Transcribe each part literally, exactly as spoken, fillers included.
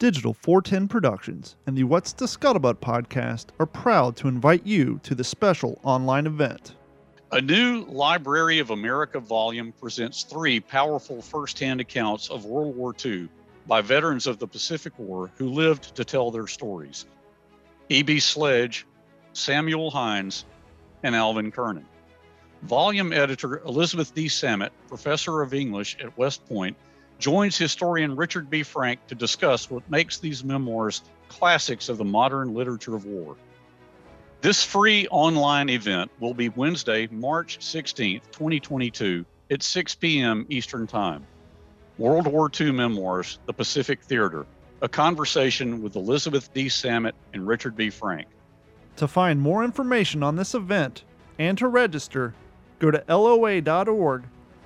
Digital four ten Productions and the What's the Scuttlebutt podcast are proud to invite you to the special online event. A new Library of America volume presents three powerful first-hand accounts of World War Two by veterans of the Pacific War who lived to tell their stories. E B Sledge, Samuel Hines, and Alvin Kernan. Volume editor Elizabeth D. Samet, professor of English at West Point, joins historian Richard B. Frank to discuss what makes these memoirs classics of the modern literature of war. This free online event will be Wednesday, March sixteenth, twenty twenty-two at six p.m. Eastern Time. World War Two Memoirs, The Pacific Theater, a conversation with Elizabeth D. Samet and Richard B. Frank. To find more information on this event and to register, go to L O A dot org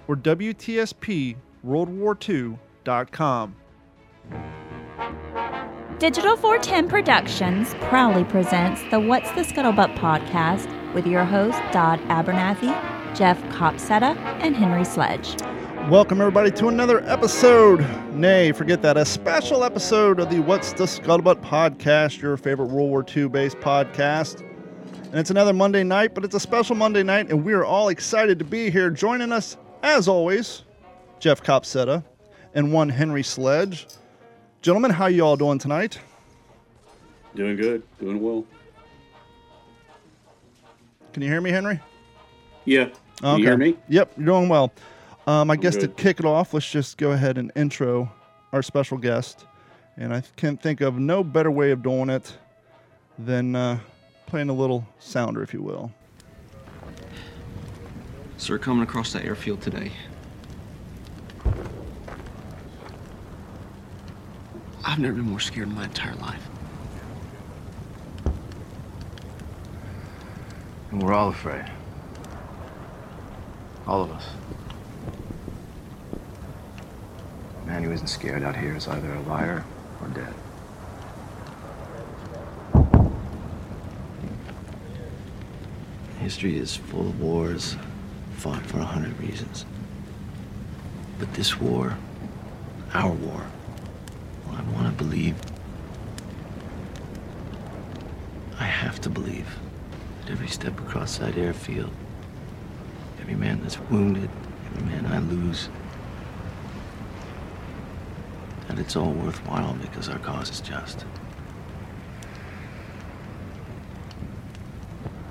or W T S P. World War Two dot com. Digital four ten Productions proudly presents the What's the Scuttlebutt podcast with your hosts Dodd Abernathy, Jeff Copsetta, and Henry Sledge. Welcome everybody to another episode, nay, forget that, a special episode of the What's the Scuttlebutt podcast, your favorite World War Two based podcast. And it's another Monday night, but it's a special Monday night, and we're all excited to be here. Joining us, as always, Jeff Copsetta, and one Henry Sledge. Gentlemen, how you all doing tonight? Doing good. Doing well. Can you hear me, Henry? Yeah. Can okay. you hear me? Yep, you're doing well. Um, I I'm guess good. To kick it off, let's just go ahead and intro our special guest. And I can think of no better way of doing it than uh, playing a little sounder, if you will. Sir, coming across the airfield today, I've never been more scared in my entire life. And we're all afraid. All of us. The man who isn't scared out here is either a liar or dead. History is full of wars fought for a hundred reasons. But this war, our war, I want to believe, I have to believe, that every step across that airfield, every man that's wounded, every man I lose, that it's all worthwhile because our cause is just.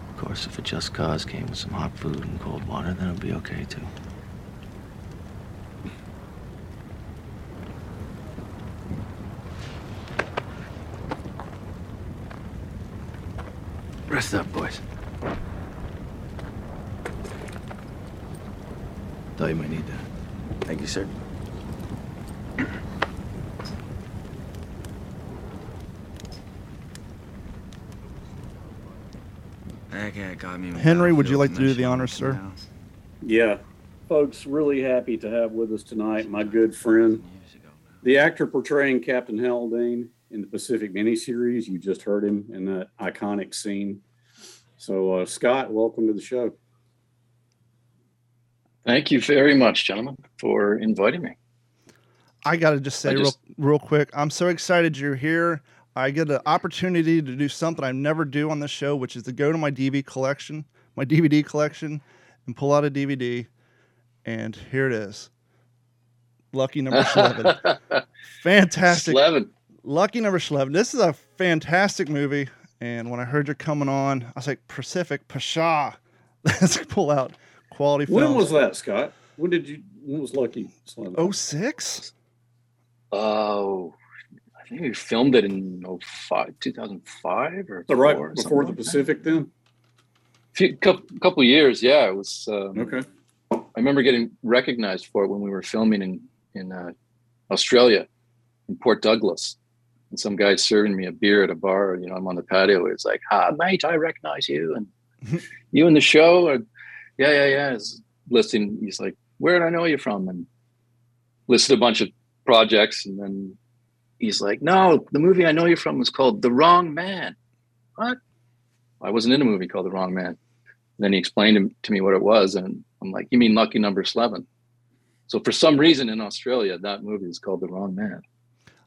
Of course, if a just cause came with some hot food and cold water, then it'll be okay too. Rest up, boys. Thought you might need that. Thank you, sir. Henry, would you like to do the honors, sir? Yeah. Folks, really happy to have with us tonight my good friend, the actor portraying Captain Haldane in the Pacific miniseries. You just heard him in that iconic scene. So, uh, Scott, welcome to the show. Thank you very much, gentlemen, for inviting me. I got to just say just, real, real quick, I'm so excited you're here. I get an opportunity to do something I never do on this show, which is to go to my D V D collection, my D V D collection, and pull out a D V D, and here it is. Lucky Number Eleven. Fantastic. Eleven. Lucky Number Eleven. This is a fantastic movie, and when I heard you're coming on, I was like, Pacific, Pasha. Let's pull out quality films. When was that, Scott? When did you? When was Lucky Eleven? Oh six. Oh, I think we filmed it in oh five, two thousand five, or so right or before the like Pacific. That. Then, a few, couple, couple years, yeah. It was um, okay. I remember getting recognized for it when we were filming in in uh, Australia, in Port Douglas. And some guy serving me a beer at a bar, you know, I'm on the patio. It's like, ah, mate, I recognize you. And you in the show? Or, yeah, yeah, yeah. He's listing, he's like, where did I know you from? And listed a bunch of projects. And then he's like, no, the movie I know you from was called The Wrong Man. What? I wasn't in a movie called The Wrong Man. And then he explained to me what it was. And I'm like, you mean Lucky Number Eleven? So for some reason in Australia, that movie is called The Wrong Man.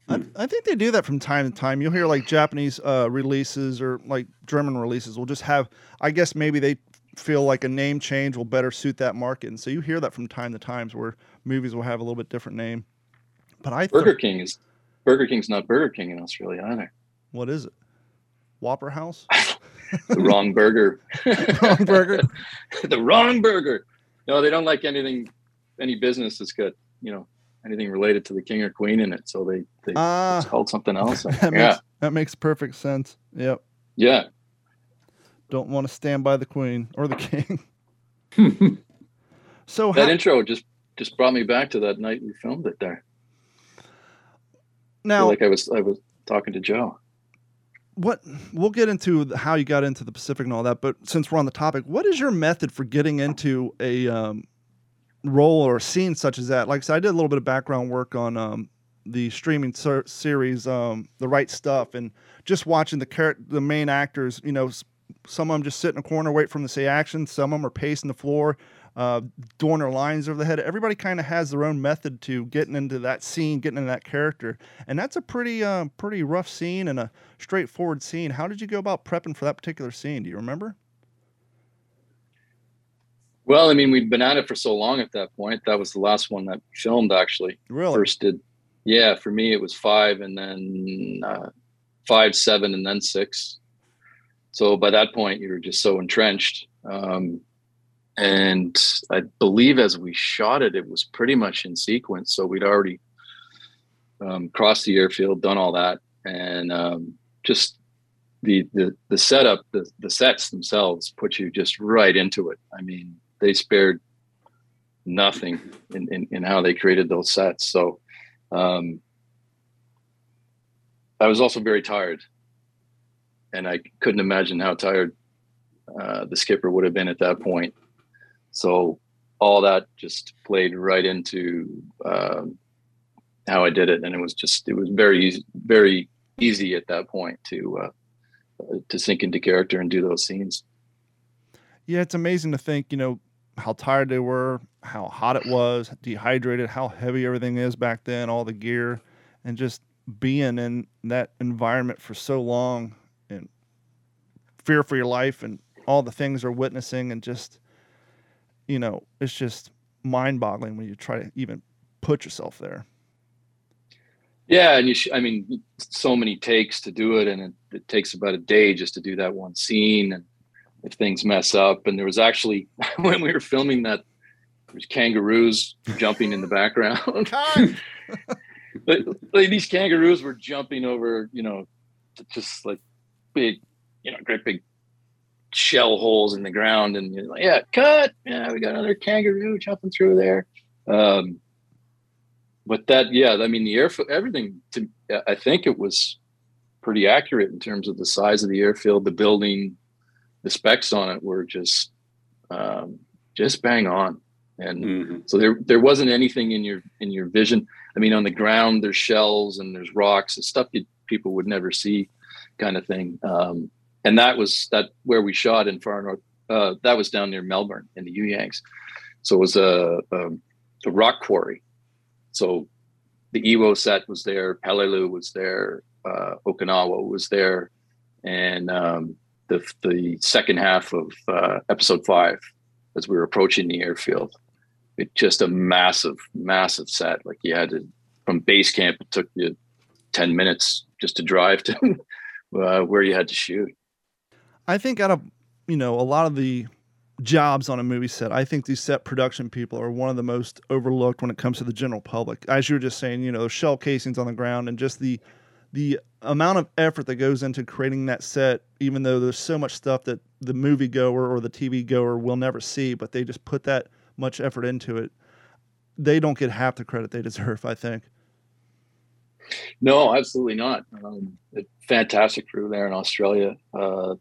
I, I think they do that from time to time. You'll hear like Japanese uh, releases or like German releases will just have, I guess maybe they feel like a name change will better suit that market. And so you hear that from time to time where movies will have a little bit different name. But I Burger th- King is Burger King's not Burger King in Australia either. What is it? Whopper House? The wrong burger. Wrong burger. The wrong burger. No, they don't like anything, any business that's got, you know, anything related to the king or queen in it. So they, they uh, it's called something else. That, yeah. makes, that makes perfect sense. Yep. Yeah. Don't want to stand by the queen or the king. So that how, intro just, just brought me back to that night we filmed it there. Now, I feel like I was, I was talking to Joe. What we'll get into how you got into the Pacific and all that, but since we're on the topic, what is your method for getting into a um, role or a scene such as that? Like I said, I did a little bit of background work on um, the streaming ser- series, um, The Right Stuff, and just watching the char- the main actors. You know, some of them just sit in a corner, wait for them to say action. Some of them are pacing the floor, uh, doing their lines over the head. Everybody kind of has their own method to getting into that scene, getting into that character, and that's a pretty, uh, pretty rough scene and a straightforward scene. How did you go about prepping for that particular scene? Do you remember? Well, I mean, we'd been at it for so long at that point. That was the last one that we filmed, actually. Really? First did, yeah. For me, it was five, and then uh, five, seven, and then six. So by that point, you were just so entrenched. Um, and I believe as we shot it, it was pretty much in sequence. So we'd already um, crossed the airfield, done all that, and um, just the the the setup, the the sets themselves put you just right into it. I mean, they spared nothing in, in, in how they created those sets. So um, I was also very tired, and I couldn't imagine how tired uh, the skipper would have been at that point. So all that just played right into uh, how I did it. And it was just, it was very easy, very easy at that point to, uh, to sink into character and do those scenes. Yeah. It's amazing to think, you know, how tired they were, how hot it was, dehydrated, how heavy everything is back then, all the gear, and just being in that environment for so long and fear for your life and all the things they're witnessing. And just, you know, it's just mind boggling when you try to even put yourself there. Yeah, and you sh- I mean, so many takes to do it, and it, it takes about a day just to do that one scene. And if things mess up, and there was actually when we were filming that, there was kangaroos jumping in the background. like, like these kangaroos were jumping over, you know, just like big, you know, great big shell holes in the ground, and you're like, yeah, cut, yeah, we got another kangaroo jumping through there. Um, But that, yeah, I mean, the airfield, everything, to, I think it was pretty accurate in terms of the size of the airfield, the building, the specs on it were just, um, just bang on. And mm-hmm. so there, there wasn't anything in your, in your vision. I mean, on the ground, there's shells and there's rocks and stuff you, people would never see kind of thing. Um, and that was that where we shot in far north, uh, that was down near Melbourne in the Uyangs. So it was a, a, a rock quarry. So the Iwo set was there, Peleliu was there, uh, Okinawa was there, and um, the the second half of uh, episode five, as we were approaching the airfield, it just a massive, massive set. Like you had to, from base camp, it took you ten minutes just to drive to uh, where you had to shoot. I think out of, you know, a lot of the jobs on a movie set, I think these set production people are one of the most overlooked when it comes to the general public. As you were just saying, you know, shell casings on the ground and just the the amount of effort that goes into creating that set, even though there's so much stuff that the movie goer or the T V goer will never see, but they just put that much effort into it. They don't get half the credit they deserve, I think. No, absolutely not. Um, a fantastic crew there in Australia. Uh,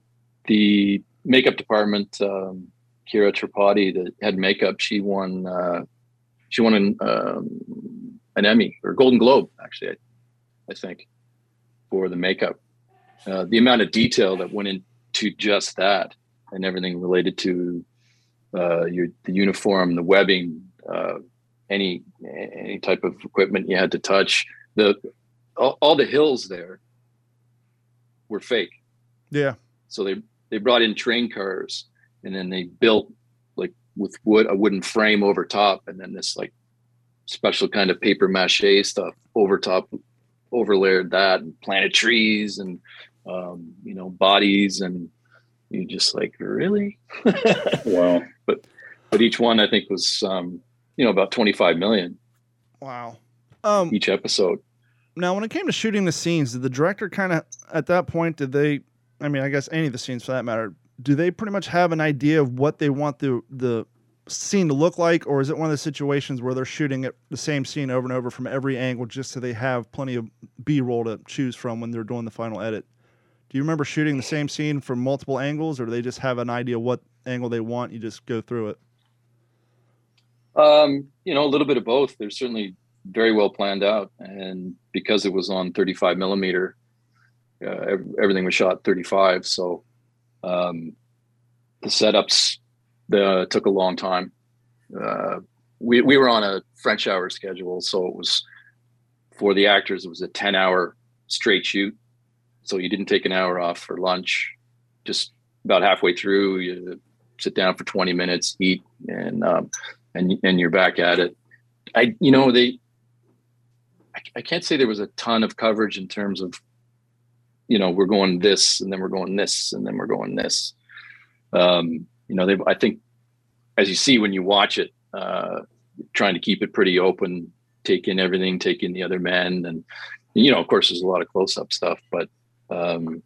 the makeup department, um, Kira Tripati, that had makeup, she won uh, she won an, um, an Emmy or Golden Globe, actually, I, I think, for the makeup. Uh, the amount of detail that went into just that and everything related to uh, your the uniform, the webbing, uh, any any type of equipment you had to touch. The all, all the hills there were fake. Yeah. So they, they brought in train cars and then they built like with wood, a wooden frame over top. And then this like special kind of paper mache stuff over top, overlaid that, and planted trees and, um, you know, bodies, and you just like, really? Wow. But, but each one I think was, um, you know, about twenty-five million. Wow. Um, each episode. Now, when it came to shooting the scenes, did the director kind of, at that point, did they, I mean, I guess any of the scenes for that matter, do they pretty much have an idea of what they want the, the scene to look like? Or is it one of the situations where they're shooting at the same scene over and over from every angle just so they have plenty of B-roll to choose from when they're doing the final edit? Do you remember shooting the same scene from multiple angles, or do they just have an idea what angle they want? You just go through it. Um, you know, a little bit of both. They're certainly very well planned out. And because it was on thirty-five millimeter, uh, everything was shot thirty-five. So um, the setups the, took a long time. Uh, we, we were on a French hour schedule. So it was, for the actors, it was a ten hour straight shoot. So you didn't take an hour off for lunch. Just about halfway through, you sit down for twenty minutes, eat, and um, and and you're back at it. I, you know, they. I, I can't say there was a ton of coverage in terms of, you know, we're going this, and then we're going this, and then we're going this. Um, you know, they. I think, as you see when you watch it, uh, trying to keep it pretty open, take in everything, take in the other men, and you know, of course, there's a lot of close-up stuff, but. Um,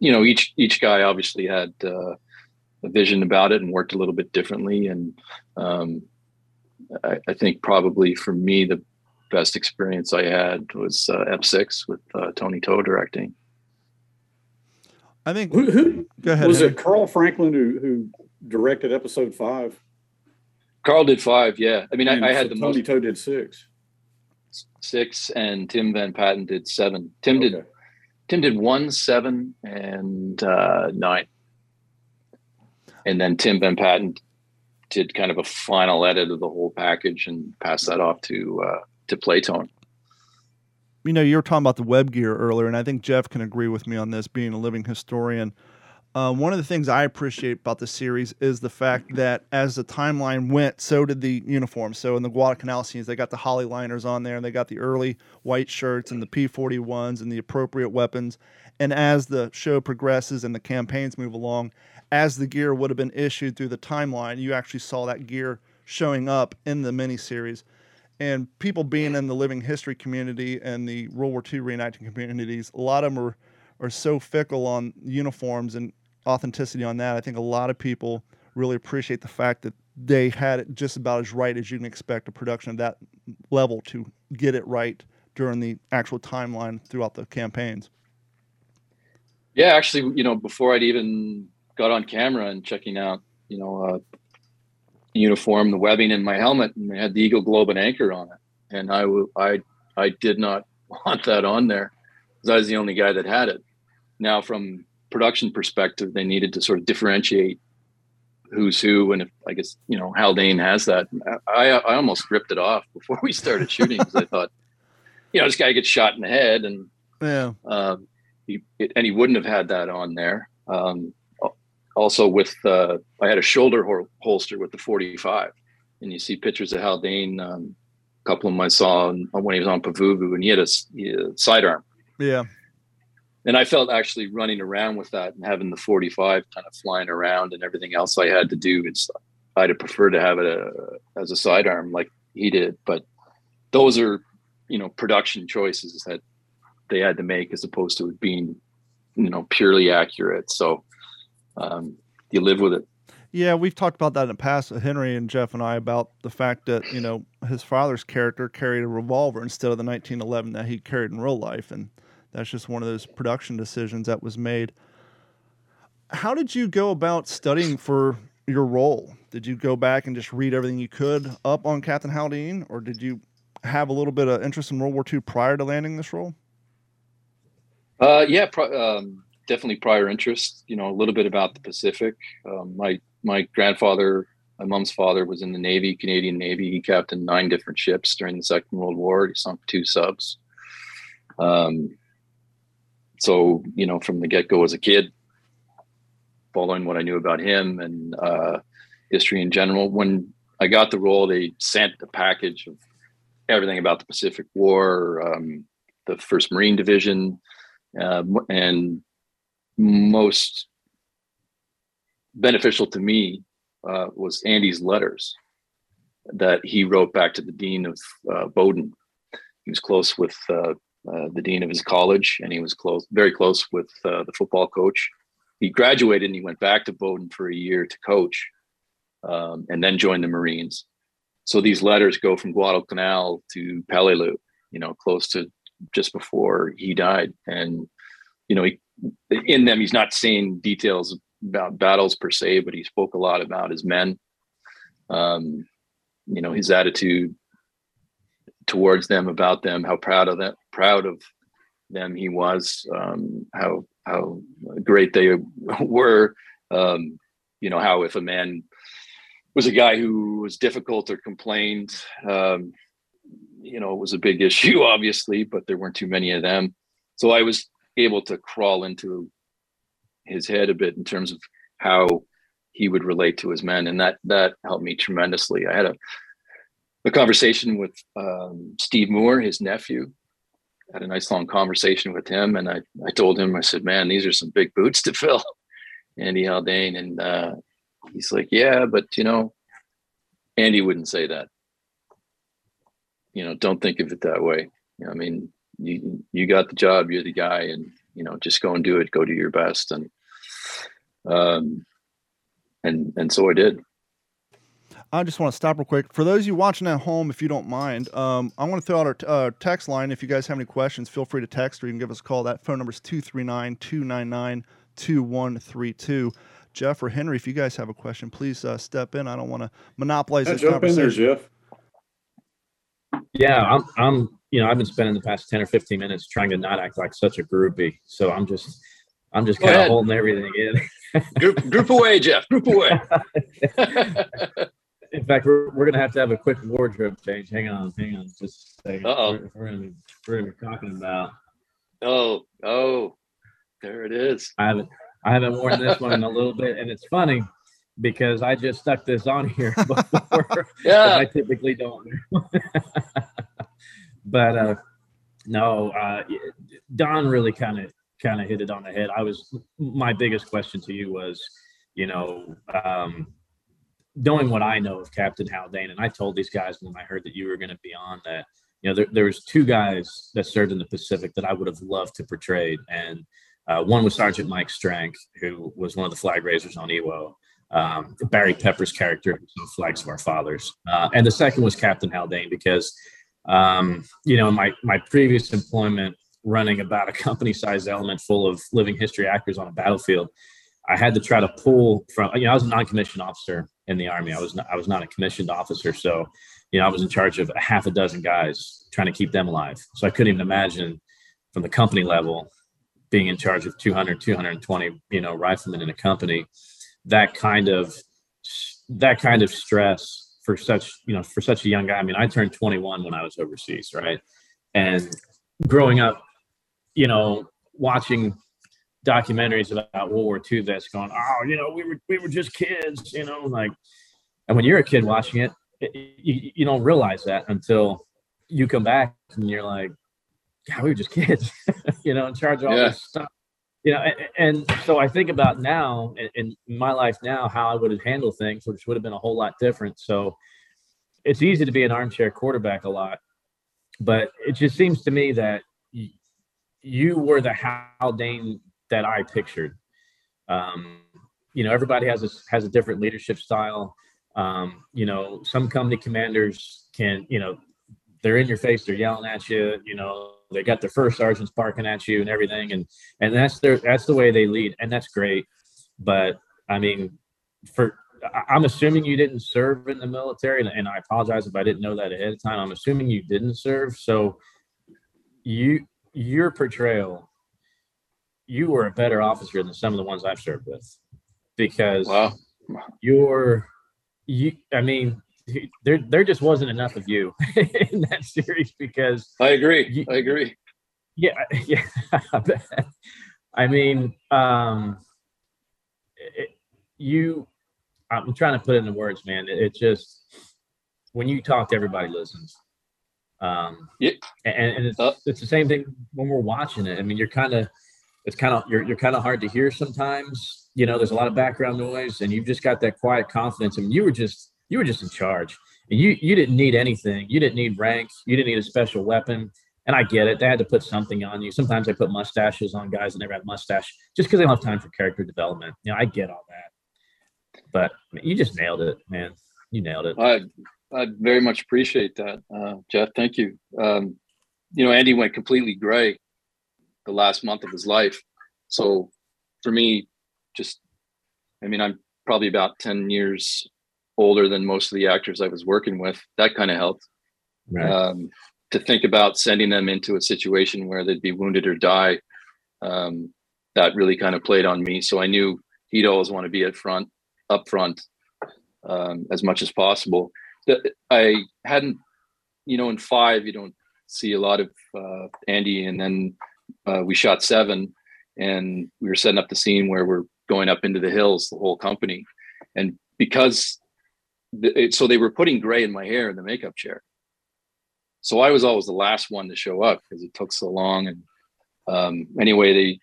you know, each, each guy obviously had, uh, a vision about it and worked a little bit differently. And, um, I, I think probably for me, the best experience I had was, uh, F six with, uh, Tony Toe directing. I think who, who go ahead, was Henry. It Carl Franklin who, who directed episode five? Carl did five. Yeah. I mean, and I, I had so the Tony most, Toe did six, six and Tim Van Patten did seven. Tim okay. did Tim did one, seven, and uh, nine. And then Tim Van Patten did kind of a final edit of the whole package and passed that off to uh, to Playtone. You know, you were talking about the web gear earlier, and I think Jeff can agree with me on this, being a living historian. Uh, one of the things I appreciate about the series is the fact that as the timeline went, so did the uniforms. So in the Guadalcanal scenes, they got the holly liners on there, and they got the early white shirts and the P forty-ones and the appropriate weapons. And as the show progresses and the campaigns move along, as the gear would have been issued through the timeline, you actually saw that gear showing up in the miniseries. And people being in the living history community and the World War Two reenacting communities, a lot of them are, are so fickle on uniforms and authenticity on that. I think a lot of people really appreciate the fact that they had it just about as right as you can expect a production of that level to get it right during the actual timeline throughout the campaigns. Yeah, actually, you know, before I'd even got on camera and checking out, you know, uh, the uniform, the webbing in my helmet, and they had the Eagle Globe and Anchor on it. And I, w- I, I did not want that on there because I was the only guy that had it. Now from production perspective, they needed to sort of differentiate who's who, and if, I guess, you know, Haldane has that. I I almost ripped it off before we started shooting because I thought, you know, this guy gets shot in the head, and yeah, um, he, it, and he wouldn't have had that on there. Um, also, with uh, I had a shoulder hol- holster with the forty-five, and you see pictures of Haldane. Um, a couple of them I saw when he was on Pavuvu, and he had a, he had a sidearm. Yeah. And I felt actually running around with that and having the forty-five kind of flying around and everything else I had to do. It's, I'd have preferred to have it a, as a sidearm like he did. But those are, you know, production choices that they had to make as opposed to it being, you know, purely accurate. So um, you live with it. Yeah, we've talked about that in the past with Henry and Jeff and I about the fact that, you know, his father's character carried a revolver instead of the nineteen eleven that he carried in real life. And that's just one of those production decisions that was made. How did you go about studying for your role? Did you go back and just read everything you could up on Captain Haldane, or did you have a little bit of interest in World War Two prior to landing this role? Uh, yeah, pro- um, definitely prior interest. You know, a little bit about the Pacific. Um, my my grandfather, my mom's father, was in the Navy, Canadian Navy. He captained nine different ships during the Second World War. He sunk two subs. Um, so, you know, from the get-go as a kid, following what I knew about him and uh, history in general, when I got the role, they sent a package of everything about the Pacific War, um, the First Marine Division, uh, and most beneficial to me uh, was Andy's letters that he wrote back to the dean of uh, Bowdoin. He was close with uh, uh, the dean of his college, and he was close, very close with uh, the football coach. He graduated and he went back to Bowdoin for a year to coach, um, and then joined the Marines. So these letters go from Guadalcanal to Peleliu, you know, close to just before he died. And, you know, he, in them, he's not saying details about battles per se, but he spoke a lot about his men, um, you know, his attitude towards them, about them, how proud of that, proud of them he was, um, how how great they were, um, you know, how if a man was a guy who was difficult or complained, um, you know, it was a big issue, obviously, but there weren't too many of them. So I was able to crawl into his head a bit in terms of how he would relate to his men. And that, that helped me tremendously. I had a, a conversation with um, Steve Moore, his nephew. I had a nice long conversation with him. And I, I told him, I said, man, these are some big boots to fill, Andy Haldane. And uh, he's like, yeah, but you know, Andy wouldn't say that. You know, don't think of it that way. You know, I mean, you you got the job, you're the guy, and you know, just go and do it, go do your best. And um and and so I did. I just want to stop real quick. For those of you watching at home, if you don't mind, um, I want to throw out our t- uh, text line. If you guys have any questions, feel free to text or you can give us a call. That phone number is two three nine, two nine nine, two one three two. Jeff or Henry, if you guys have a question, please uh, step in. I don't want to monopolize yeah, this jump conversation. In there, Jeff. Yeah, I'm, I'm, you know, I've been spending the past ten or fifteen minutes trying to not act like such a groupie. So I'm just, I'm just kind of holding everything in. group, group away, Jeff, group away. In fact, we're, we're going to have to have a quick wardrobe change. Hang on, hang on. Just a second. Uh-oh. We're, we're going to be talking about. Oh, oh, there it is. I haven't, I haven't worn this one in a little bit. And it's funny because I just stuck this on here before. Yeah. I typically don't. But uh, no, uh, Don really kind of kind of hit it on the head. I was my biggest question to you was, you know, um, knowing what I know of Captain Haldane, and I told these guys when I heard that you were going to be on that, you know, there, there was two guys that served in the Pacific that I would have loved to portray, and uh, one was Sergeant Mike Strank, who was one of the flag raisers on Iwo. Um, Barry Pepper's character, who's Flags of Our Fathers, uh, and the second was Captain Haldane because. Um, you know, my, my previous employment running about a company sized element full of living history actors on a battlefield, I had to try to pull from, you know, I was a non-commissioned officer in the Army. I was not, I was not a commissioned officer. So, you know, I was in charge of a half a dozen guys trying to keep them alive. So I couldn't even imagine from the company level being in charge of two hundred, two hundred twenty, you know, riflemen in a company, that kind of, that kind of stress. For such, you know, for such a young guy. I mean, I turned twenty-one when I was overseas, right? And growing up, you know, watching documentaries about World War Two, that's going, oh, you know, we were we were just kids, you know, like. And when you're a kid watching it, it you, you don't realize that until you come back and you're like, yeah, we were just kids, you know, in charge of all yeah. this stuff, you know. And, and so I think about now in my life now, how I would have handled things, which would have been a whole lot different. So it's easy to be an armchair quarterback a lot, but it just seems to me that you were the Haldane that I pictured. Um, you know, everybody has a, has a different leadership style. Um, you know, some company commanders can, you know, they're in your face, they're yelling at you, you know, they got their first sergeants barking at you and everything. And, and that's their, that's the way they lead. And that's great. But I mean, for, I'm assuming you didn't serve in the military, and, and I apologize if I didn't know that ahead of time. I'm assuming you didn't serve. So you, your portrayal, you were a better officer than some of the ones I've served with, because wow. you're, you, I mean, there there just wasn't enough of you in that series, because I agree. You, I agree. Yeah, yeah. I mean, um, it, you. I'm trying to put it into words, man. It, it just when you talk, everybody listens. Um, yep. And, and it's, uh, it's the same thing when we're watching it. I mean, you're kind of, it's kind of, you're, you're kind of hard to hear sometimes, you know, there's a lot of background noise and you've just got that quiet confidence. I mean, you were just, you were just in charge and you, you didn't need anything. You didn't need ranks. You didn't need a special weapon. And I get it. They had to put something on you. Sometimes they put mustaches on guys that never had mustache just because they don't have time for character development. You know, I get all that, but I mean, you just nailed it, man. You nailed it. I- I very much appreciate that, uh, Jeff. Thank you. Um, you know, Andy went completely gray the last month of his life. So for me, just, I mean, I'm probably about ten years older than most of the actors I was working with. That kind of helped. Right. Um, to think about sending them into a situation where they'd be wounded or die, um, that really kind of played on me. So I knew he'd always want to be at front, up front um, as much as possible. I hadn't, you know, in five, you don't see a lot of uh, Andy. And then uh, we shot seven and we were setting up the scene where we're going up into the hills, the whole company. And because, th- it, so they were putting gray in my hair in the makeup chair. So I was always the last one to show up because it took so long. And um, anyway, they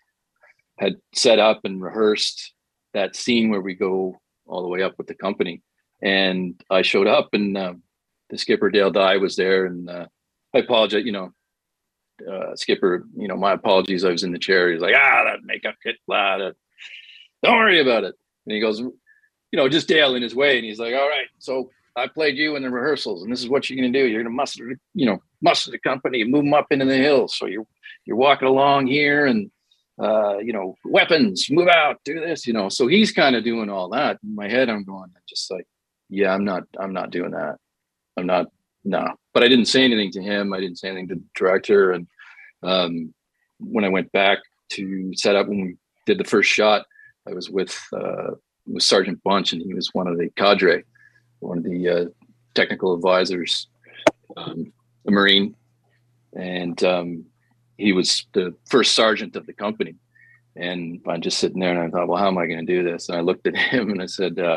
had set up and rehearsed that scene where we go all the way up with the company. And I showed up and uh, the skipper, Dale Dye, was there. And uh, I apologize, you know, uh, skipper, you know, my apologies. I was in the chair. He's like, ah, that makeup kit, blah, that. Don't worry about it. And he goes, you know, just Dale in his way. And he's like, all right, so I played you in the rehearsals and this is what you're going to do. You're going to muster, you know, muster the company and move them up into the hills. So you're, you're walking along here and, uh, you know, weapons, move out, do this, you know. So he's kind of doing all that. In my head, I'm going, just like, yeah, I'm not, I'm not doing that. I'm not, no, but I didn't say anything to him. I didn't say anything to the director. And um, when I went back to set up, when we did the first shot, I was with, uh, with Sergeant Bunch, and he was one of the cadre, one of the uh, technical advisors, um, a Marine. And um, he was the first sergeant of the company. And I'm just sitting there and I thought, well, how am I going to do this? And I looked at him and I said, uh,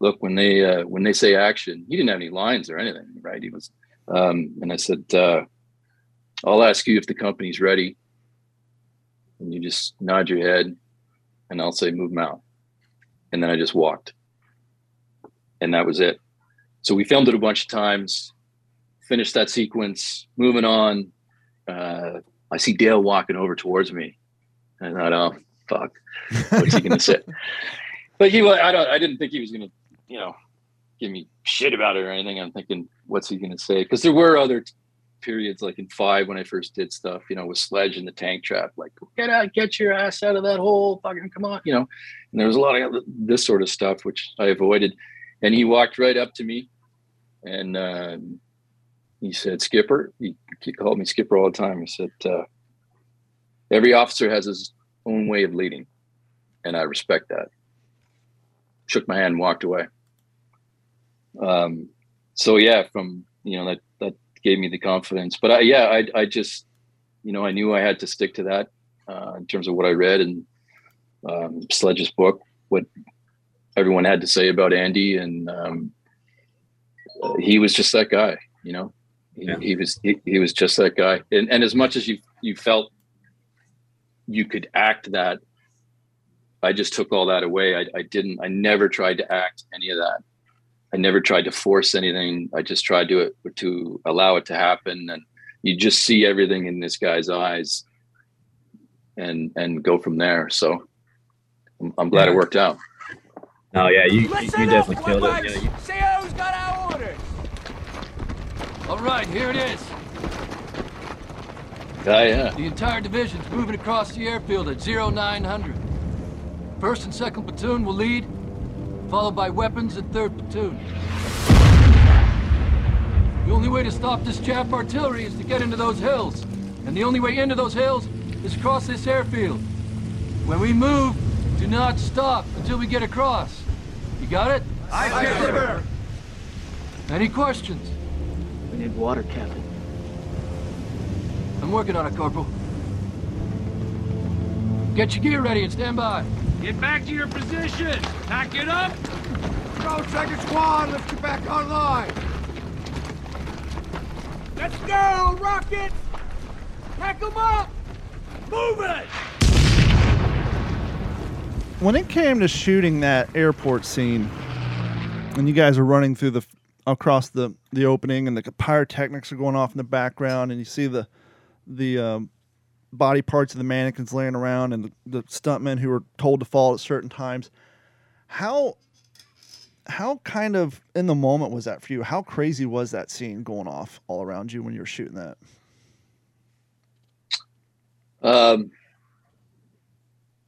look, when they uh, when they say action, he didn't have any lines or anything, right? He was, um, and I said, uh, I'll ask you if the company's ready, and you just nod your head, and I'll say move them out, and then I just walked, and that was it. So we filmed it a bunch of times, finished that sequence, moving on. Uh, I see Dale walking over towards me, and I thought, oh fuck, what's he gonna say? But he, I don't, I didn't think he was gonna, you know, give me shit about it or anything. I'm thinking, what's he gonna say? Because there were other t- periods, like in five, when I first did stuff, you know, with Sledge and the tank trap, like get out, get your ass out of that hole, fucking come on, you know. And there was a lot of this sort of stuff which I avoided. And he walked right up to me, and uh, he said, "Skipper," he, he called me Skipper all the time. He said, uh, "Every officer has his own way of leading, and I respect that." Shook my hand and walked away. Um, so yeah, from, you know, that, that gave me the confidence, but I, yeah, I, I just, you know, I knew I had to stick to that, uh, in terms of what I read and, um, Sledge's book, what everyone had to say about Andy. And, um, he was just that guy, you know, he, yeah. he was, he, he was just that guy. And, and as much as you, you felt you could act that, I just took all that away. I, I didn't, I never tried to act any of that. I never tried to force anything. I just tried to, to allow it to happen. And you just see everything in this guy's eyes and, and go from there. So I'm, I'm glad it worked out. Oh yeah. You, you, you definitely killed it. Yeah, you... C O's got our orders. All right, here it is. Uh, yeah. The entire division's moving across the airfield at zero nine hundred. First and second platoon will lead, followed by weapons and third platoon. The only way to stop this Jap artillery is to get into those hills. And the only way into those hills is across this airfield. When we move, do not stop until we get across. You got it? Aye, Skipper. Any questions? We need water, Captain. I'm working on it, Corporal. Get your gear ready and stand by. Get back to your position. Pack it up. Road Second Squad, lift you back online. Let's go, rockets. Pack them up. Move it. When it came to shooting that airport scene, and you guys are running through the across the, the opening, and the pyrotechnics are going off in the background, and you see the the um, body parts of the mannequins laying around, and the, the stuntmen who were told to fall at certain times. How how kind of in the moment was that for you? How crazy was that scene going off all around you when you were shooting that? Um,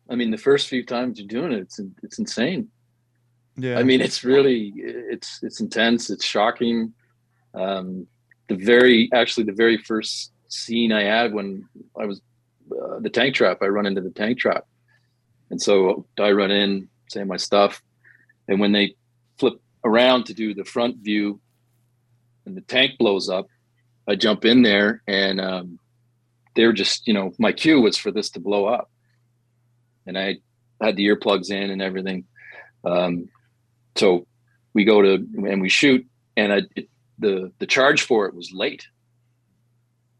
I mean, the first few times you're doing it, it's it's insane. Yeah, I mean, it's really, it's, it's intense. It's shocking. Um, the very, actually the very first scene I had when I was, uh, the tank trap, I run into the tank trap. And so I run in, say my stuff. And when they flip around to do the front view and the tank blows up, I jump in there and, um, they were just, you know, my cue was for this to blow up. And I had the earplugs in and everything. Um, So we go to, and we shoot, and I, it, the, the charge for it was late.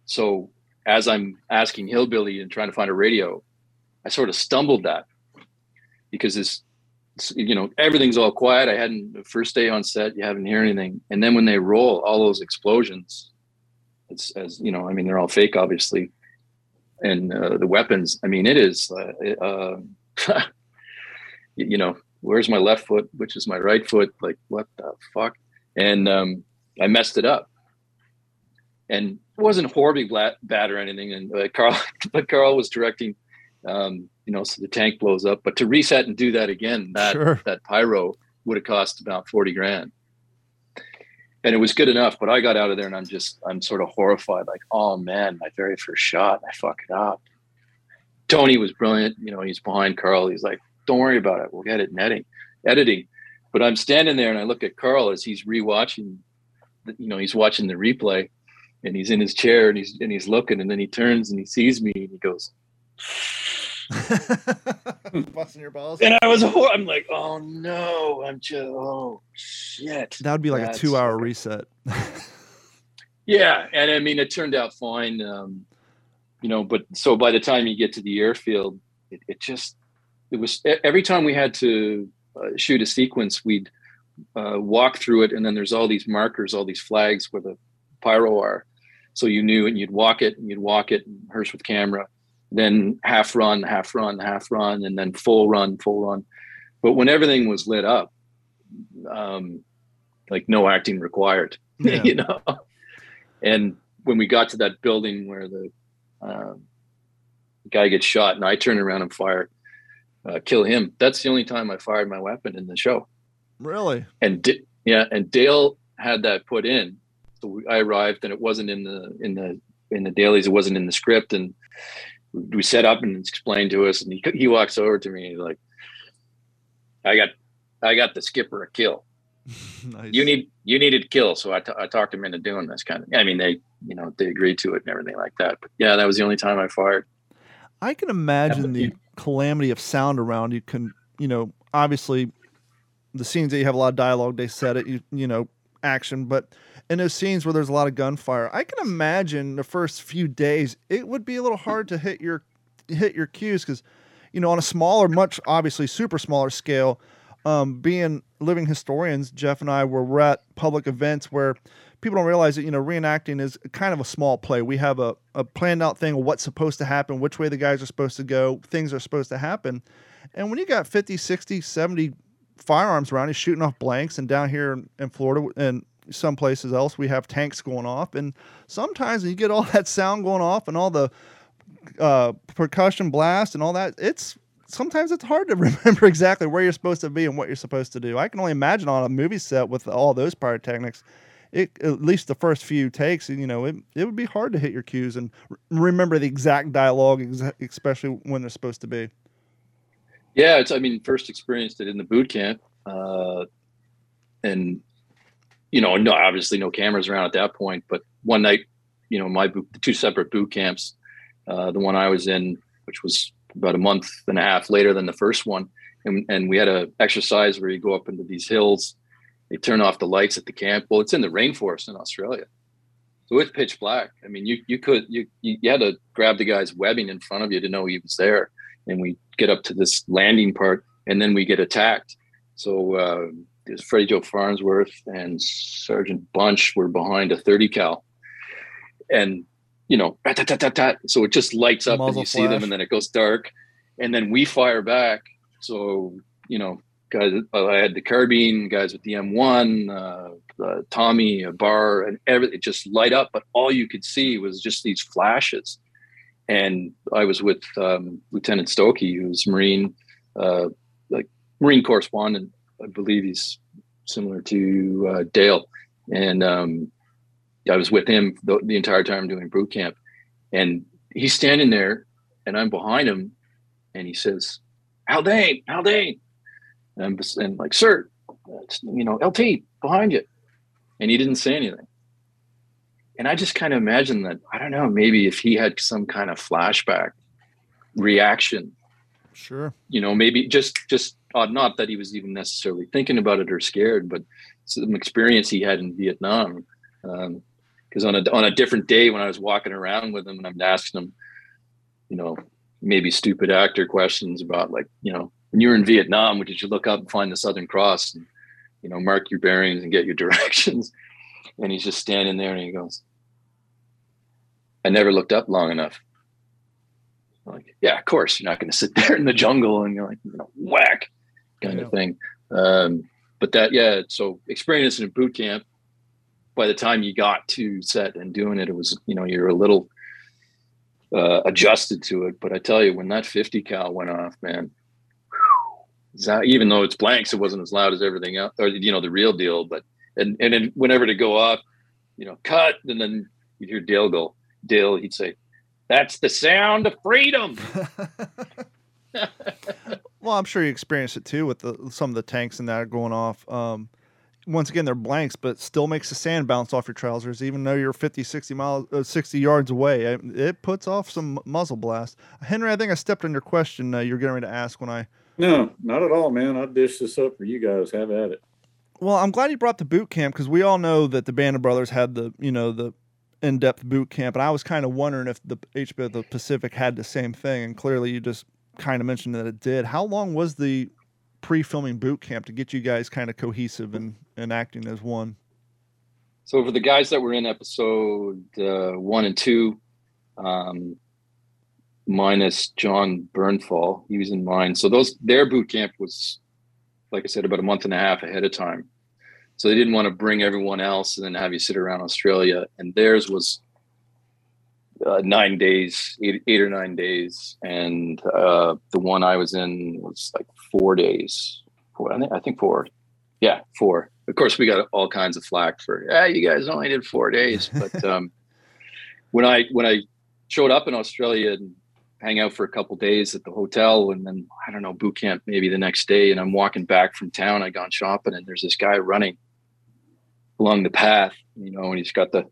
So as I'm asking Hillbilly and trying to find a radio, I sort of stumbled that because this, you know, everything's all quiet. I hadn't, the first day on set, you haven't heard anything. And then when they roll all those explosions, it's as, you know, I mean, they're all fake, obviously. And, uh, the weapons, I mean, it is, uh, uh you know, where's my left foot? Which is my right foot? Like, what the fuck? And um, I messed it up. And it wasn't horribly bad or anything. And uh, Carl, but Carl was directing, um, you know, so the tank blows up. But to reset and do that again, that sure. that pyro would have cost about forty grand. And it was good enough. But I got out of there and I'm just, I'm sort of horrified. Like, oh man, my very first shot, I fuck it up. Tony was brilliant. You know, he's behind Carl. He's like, don't worry about it. We'll get it in editing, editing. But I'm standing there and I look at Carl as he's rewatching, the, you know, he's watching the replay and he's in his chair and he's, and he's looking, and then he turns and he sees me and he goes, busting your balls. And I was, hor- I'm like, oh no, I'm just, oh shit. That would be like That's... a two hour reset. Yeah. And I mean, it turned out fine. Um, you know, but so by the time you get to the airfield, it, it just, it was every time we had to uh, shoot a sequence, we'd uh, walk through it. And then there's all these markers, all these flags where the pyro are. So you knew, and you'd walk it and you'd walk it and rehearse with camera, then half run, half run, half run, and then full run, full run. But when everything was lit up, um, like no acting required, yeah. You know? And when we got to that building where the uh, guy gets shot and I turn around and fire, Uh, kill him. That's the only time I fired my weapon in the show. Really? And di- yeah, and Dale had that put in. So we, I arrived, and it wasn't in the in the in the dailies. It wasn't in the script. And we set up, and it's explained to us. And he he walks over to me, and he's like, "I got I got the skipper a kill. Nice. You need you needed a kill." So I, t- I talked him into doing this kind of. I mean, they you know they agreed to it and everything like that. But yeah, that was the only time I fired. I can imagine the calamity of sound around you. Can, you know, obviously the scenes that you have a lot of dialogue, they set it, you, you know, action, but in those scenes where there's a lot of gunfire, I can imagine the first few days, it would be a little hard to hit your, hit your cues. Cause you know, on a smaller, much obviously super smaller scale, um, being living historians, Jeff and I were, we're at public events where people don't realize that, you know, reenacting is kind of a small play. We have a, a planned out thing of what's supposed to happen, which way the guys are supposed to go, things are supposed to happen. And when you got fifty, sixty, seventy firearms around, you're shooting off blanks. And down here in Florida and some places else, we have tanks going off. And sometimes when you get all that sound going off and all the uh, percussion blast and all that, it's sometimes it's hard to remember exactly where you're supposed to be and what you're supposed to do. I can only imagine on a movie set with all those pyrotechnics, It, at least the first few takes, you know, it, it would be hard to hit your cues and r- remember the exact dialogue, exa- especially when they're supposed to be. Yeah, it's, I mean, first experienced it in the boot camp. Uh, and, you know, no, obviously no cameras around at that point. But one night, you know, my boot, two separate boot camps, uh, the one I was in, which was about a month and a half later than the first one. And, and we had a exercise where you go up into these hills, they turn off the lights at the camp. Well, it's in the rainforest in Australia, so it's pitch black. I mean, you you could you you had to grab the guy's webbing in front of you to know he was there. And we get up to this landing part, and then we get attacked. So uh, there's Freddie Joe Farnsworth and Sergeant Bunch were behind a thirty cal, and you know, rat, tat, tat, tat, tat. So it just lights up, and you see them, and then it goes dark, and then we fire back. So, you know, guys, I had the carbine, guys with the M one, uh, uh, Tommy, a bar, and everything. It just light up, but all you could see was just these flashes. And I was with um, Lieutenant Stokey, who's Marine, uh, like Marine correspondent. I believe he's similar to uh, Dale, and um, I was with him the, the entire time doing boot camp. And he's standing there, and I'm behind him, and he says, Haldane, Haldane. And I'm just, and like, sir, you know, L T behind you. And he didn't say anything. And I just kind of imagined that, I don't know, maybe if he had some kind of flashback reaction. Sure. You know, maybe just, just uh, not that he was even necessarily thinking about it or scared, but some experience he had in Vietnam. Um, because on a, on a different day when I was walking around with him and I'm asking him, you know, maybe stupid actor questions about, like, you know, when you were in Vietnam, did you look up and find the Southern Cross and, you know, mark your bearings and get your directions? And he's just standing there and he goes, I never looked up long enough. I'm like, yeah, of course, you're not going to sit there in the jungle and you're like, you know, whack kind of thing. Um, but that, yeah, so experience in boot camp, by the time you got to set and doing it, it was, you know, you're a little uh, adjusted to it. But I tell you, when that fifty cal went off, man, whew, that, even though it's blanks, it wasn't as loud as everything else, or, you know, the real deal. But and and then whenever to go off, you know, cut, and then you'd hear Dale go, Dale, he'd say, that's the sound of freedom. Well, I'm sure you experienced it too with the, some of the tanks and that are going off. Um, once again, they're blanks, but still makes the sand bounce off your trousers, even though you're fifty, sixty miles, uh, sixty yards away. It, it puts off some muzzle blast. Henry, I think I stepped on your question. Uh, you're getting ready to ask when I. No, not at all, man. I'll dish this up for you guys. Have at it. Well, I'm glad you brought the boot camp, because we all know that the Band of Brothers had the, you know, the in-depth boot camp, and I was kind of wondering if the H B O of the Pacific had the same thing, and clearly you just kind of mentioned that it did. How long was the pre-filming boot camp to get you guys kind of cohesive and, and acting as one? So for the guys that were in episode uh, one and two, um, minus John Burnfall, he was in mine. So those their boot camp was, like I said, about a month and a half ahead of time. So they didn't want to bring everyone else and then have you sit around Australia. And theirs was uh, nine days, eight, eight or nine days. And uh, the one I was in was like four days. Four, I, think, I think four. Yeah, four. Of course, we got all kinds of flack for, ah, you guys only did four days. But um, when I when I showed up in Australia and hang out for a couple days at the hotel, and then, I don't know, boot camp maybe the next day, and I'm walking back from town, I gone shopping, and there's this guy running along the path, you know, and he's got the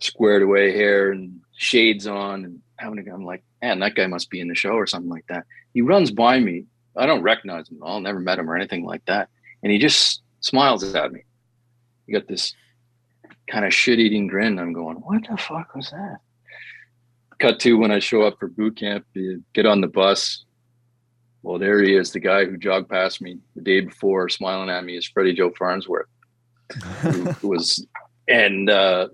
squared away hair and shades on and having a gun. I'm like, man, that guy must be in the show or something like that. He runs by me. I don't recognize him at all. Never met him or anything like that. And he just smiles at me. He got this kind of shit-eating grin. I'm going, what the fuck was that? Cut to when I show up for boot camp, you get on the bus. Well, there he is, the guy who jogged past me the day before smiling at me is Freddie Joe Farnsworth. who was, and uh,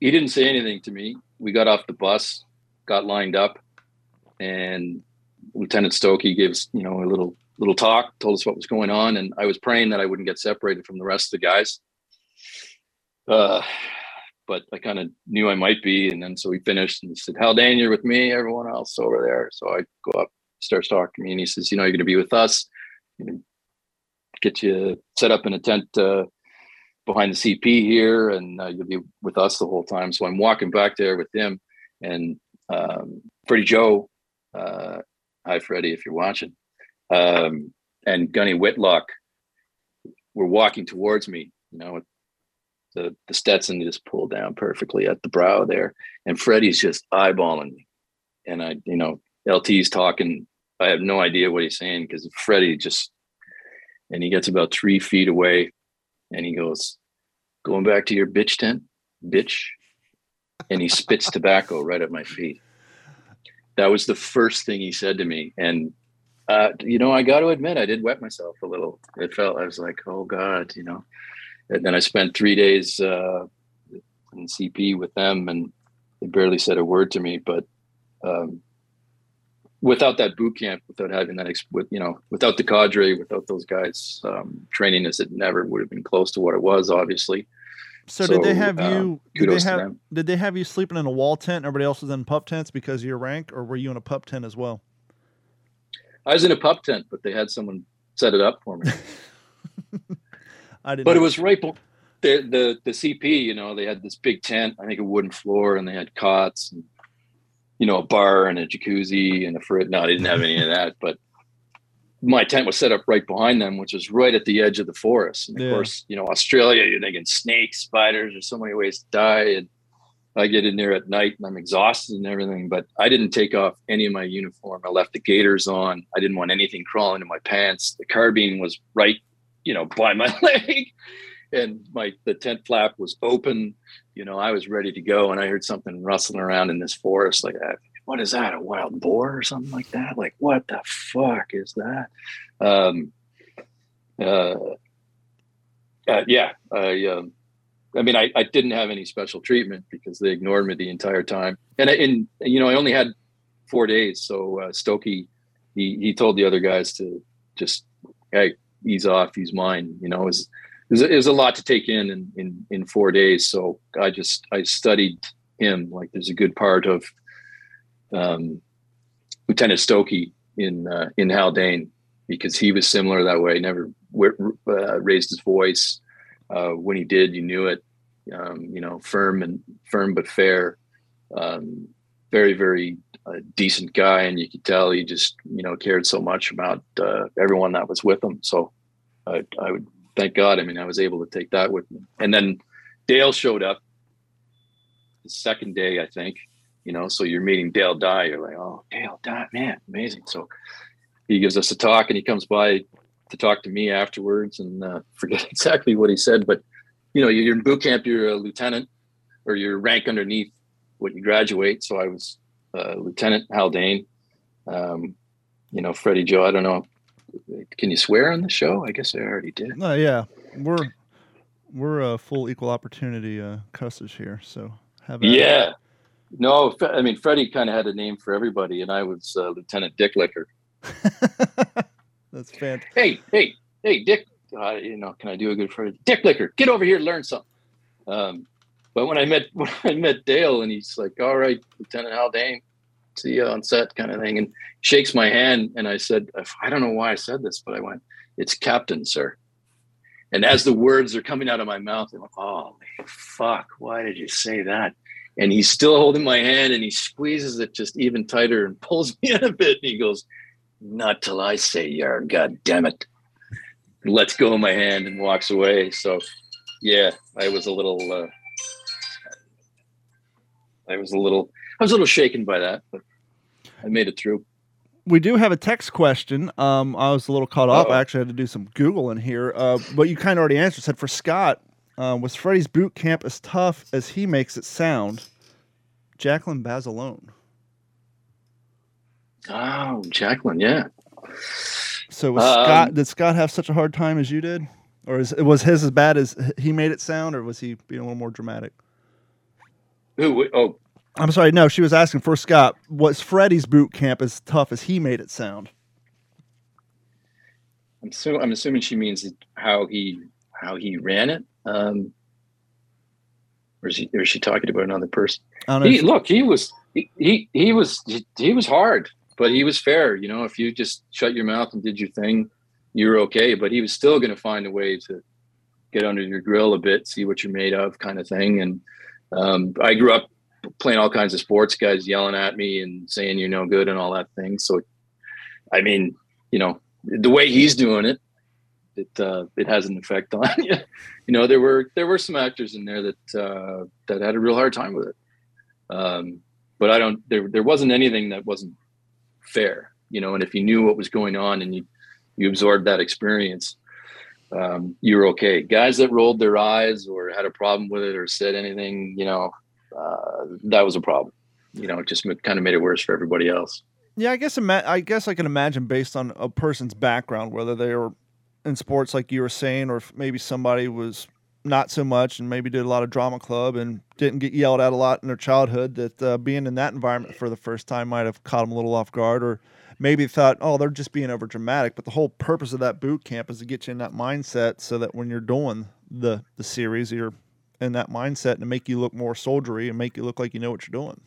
he didn't say anything to me. We got off the bus, got lined up, and Lieutenant Stokey gave us, you know, a little little talk, told us what was going on, and I was praying that I wouldn't get separated from the rest of the guys. Uh, but I kind of knew I might be, and then so we finished, and he said, Haldane, you're with me, everyone else over there. So I go up, starts talking to me, and he says, you know, you're going to be with us. You know, get you set up in a tent uh, behind the C P here, and uh, you'll be with us the whole time. So I'm walking back there with him, and um, Freddie Joe, uh, hi, Freddie, if you're watching, um, and Gunny Whitlock were walking towards me, you know, with The, the Stetson just pulled down perfectly at the brow there, and Freddie's just eyeballing me, and I, you know, L T's talking. I have no idea what he's saying because Freddie just, and he gets about three feet away and he goes, "Going back to your bitch tent, bitch." And he spits tobacco right at my feet. That was the first thing he said to me. And, uh, you know, I got to admit, I did wet myself a little. It felt, I was like, oh God, you know. And then I spent three days uh, in C P with them and they barely said a word to me. But um, without that boot camp, without having that, with, you know, without the cadre, without those guys um, training us, it never would have been close to what it was, obviously. So, so did they have uh, you? Did they have, did they have you sleeping in a wall tent? And everybody else was in pup tents because of your rank, or were you in a pup tent as well? I was in a pup tent, but they had someone set it up for me. I didn't. But know. It was right. The, the the C P, you know, they had this big tent. I think a wooden floor, and they had cots, and, you know, a bar and a jacuzzi and a fridge. No, I didn't have any of that. But my tent was set up right behind them, which was right at the edge of the forest. And of yeah. course, you know, Australia, you're thinking snakes, spiders, there's so many ways to die. And I get in there at night and I'm exhausted and everything, but I didn't take off any of my uniform. I left the gaiters on. I didn't want anything crawling in my pants. The carbine was right, you know, by my leg, and my, the tent flap was open. You know, I was ready to go. And I heard something rustling around in this forest like that. What is that? A wild boar or something like that? Like, what the fuck is that? Um, uh, uh, yeah. I, um, I mean, I, I didn't have any special treatment because they ignored me the entire time. And, I, and you know, I only had four days. So uh, Stokey, he, he told the other guys to just, hey, ease off, he's mine. You know, it was, it was, it was a lot to take in, in in in four days. So I just, I studied him. Like, there's a good part of Um, Lieutenant Stokey in uh, in Haldane, because he was similar that way. Never uh, raised his voice. Uh, when he did, you knew it. Um, you know, firm and firm but fair. Um, very very uh, decent guy, and you could tell he just, you know, cared so much about uh, everyone that was with him. So I, I would thank God. I mean, I was able to take that with me. And then Dale showed up the second day, I think. You know, so you're meeting Dale Dye. You're like, oh, Dale Dye, man, amazing. So he gives us a talk, and he comes by to talk to me afterwards, and uh, forget exactly what he said. But, you know, you're in boot camp, you're a lieutenant, or your rank underneath when you graduate. So I was uh, Lieutenant Haldane. Um, you know, Freddie Joe, I don't know. Can you swear on the show? I guess I already did. No, uh, yeah. We're we're a full equal opportunity uh, cussage here. So have a yeah. No, I mean, Freddie kind of had a name for everybody, and I was uh, Lieutenant Dick Licker. That's fantastic. Hey, hey, hey, Dick, uh, you know, can I do a good Freddie? Dick Licker, get over here and learn something. Um, but when I met when I met Dale, and he's like, all right, Lieutenant Haldane, see you on set kind of thing, and shakes my hand, and I said, I don't know why I said this, but I went, it's Captain, sir. And as the words are coming out of my mouth, I'm like, oh, fuck, why did you say that? And he's still holding my hand, and he squeezes it just even tighter and pulls me in a bit. And he goes, not till I say, yeah, God damn it. And lets go of my hand and walks away. So, yeah, I was a little, uh, I was a little, I was a little shaken by that, but I made it through. We do have a text question. Um, I was a little caught off. I actually had to do some Googling here, uh, but you kind of already answered. It said for Scott, Um, was Freddie's boot camp as tough as he makes it sound? Jacqueline Bazelone. Oh, Jacqueline, yeah. So was um, Scott, did Scott have such a hard time as you did? Or is, was his as bad as he made it sound, or was he being a little more dramatic? Who? Oh. I'm sorry, no, she was asking for Scott. Was Freddie's boot camp as tough as he made it sound? I'm, so, I'm assuming she means how he... how he ran it, um, or is, he, or is she talking about another person? He, look, he was he, he he was he was hard, but he was fair. You know, if you just shut your mouth and did your thing, you were okay. But he was still going to find a way to get under your grill a bit, see what you're made of, kind of thing. And um, I grew up playing all kinds of sports, guys yelling at me and saying you're no good and all that thing. So, I mean, you know, the way he's doing it, it uh, it has an effect on you. You know, there were there were some actors in there that uh, that had a real hard time with it. Um, but I don't. There there wasn't anything that wasn't fair, you know, and if you knew what was going on and you, you absorbed that experience, um, you were okay. Guys that rolled their eyes or had a problem with it or said anything, you know, uh, that was a problem. You know, it just kind of made it worse for everybody else. Yeah, I guess ima- I guess I can imagine based on a person's background, whether they were in sports like you were saying, or if maybe somebody was not so much and maybe did a lot of drama club and didn't get yelled at a lot in their childhood, that uh, being in that environment for the first time might have caught them a little off guard, or maybe thought, oh, they're just being over dramatic. But the whole purpose of that boot camp is to get you in that mindset so that when you're doing the, the series, you're in that mindset and to make you look more soldiery and make you look like you know what you're doing.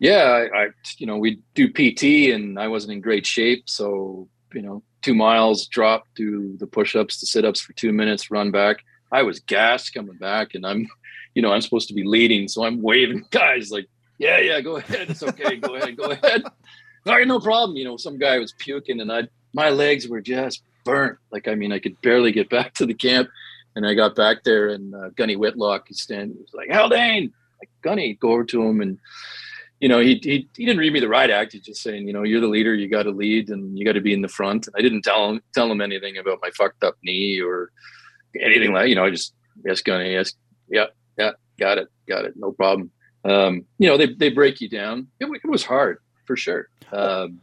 Yeah, I, I, you know, we do P T and I wasn't in great shape. So, you know, two miles drop, do the push-ups, the sit-ups for two minutes, run back. I was gassed coming back and I'm, you know, I'm supposed to be leading. So I'm waving guys like, yeah, yeah, go ahead. It's okay. Go ahead. Go ahead. All right, no problem. You know, some guy was puking and I, my legs were just burnt. Like, I mean, I could barely get back to the camp. And I got back there and uh, Gunny Whitlock, he's standing, he was like, Haldane, like, Gunny, go over to him and, you know, he, he he didn't read me the riot act. He's just saying, you know, you're the leader, you got to lead, and you got to be in the front. I didn't tell him tell him anything about my fucked up knee or anything like, you know, I just, yes, Gunny, yes, yeah, yeah, got it, got it, no problem. Um, you know, they they break you down. It, it was hard for sure. Um,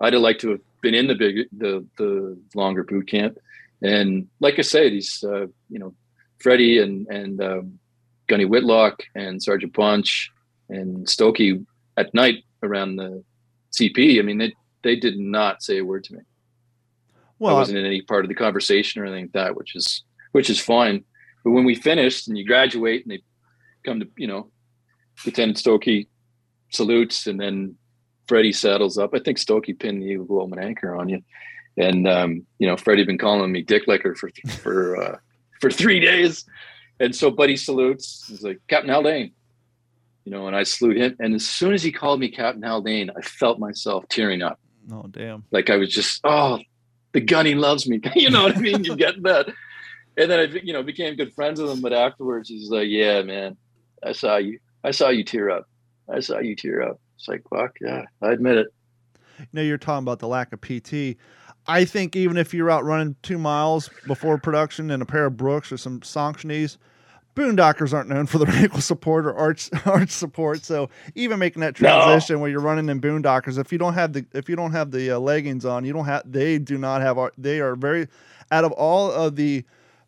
I'd have liked to have been in the big the the longer boot camp, and like I say, these uh, you know, Freddie and and um, Gunny Whitlock and Sergeant Bunch and Stokey. At night around the C P, I mean, they, they did not say a word to me. Well, I wasn't in any part of the conversation or anything like that, which is, which is fine. But when we finished and you graduate and they come to, you know, Lieutenant Stokey salutes and then Freddie saddles up. I think Stokey pinned the Eagle Globe and Anchor on you. And, um, you know, Freddie been calling me Dick Licker for, for, uh, for three days. And so Buddy salutes. He's like, Captain Haldane. You know, and I salute him. And as soon as he called me Captain Haldane, I felt myself tearing up. Oh, damn. Like I was just, oh, the Gunny loves me. You know what I mean? You get that. And then I, you know, became good friends with him. But afterwards, he's like, yeah, man, I saw you. I saw you tear up. I saw you tear up. It's like, fuck, yeah, I admit it. You know, you're talking about the lack of P T. I think even if you're out running two miles before production in a pair of Brooks or some Sauconies, Boondockers aren't known for their ankle support or arch arch support, so even making that transition no. where you're running in Boondockers, if you don't have the if you don't have the uh, leggings on, you don't have. They do not have. They are very out of all of the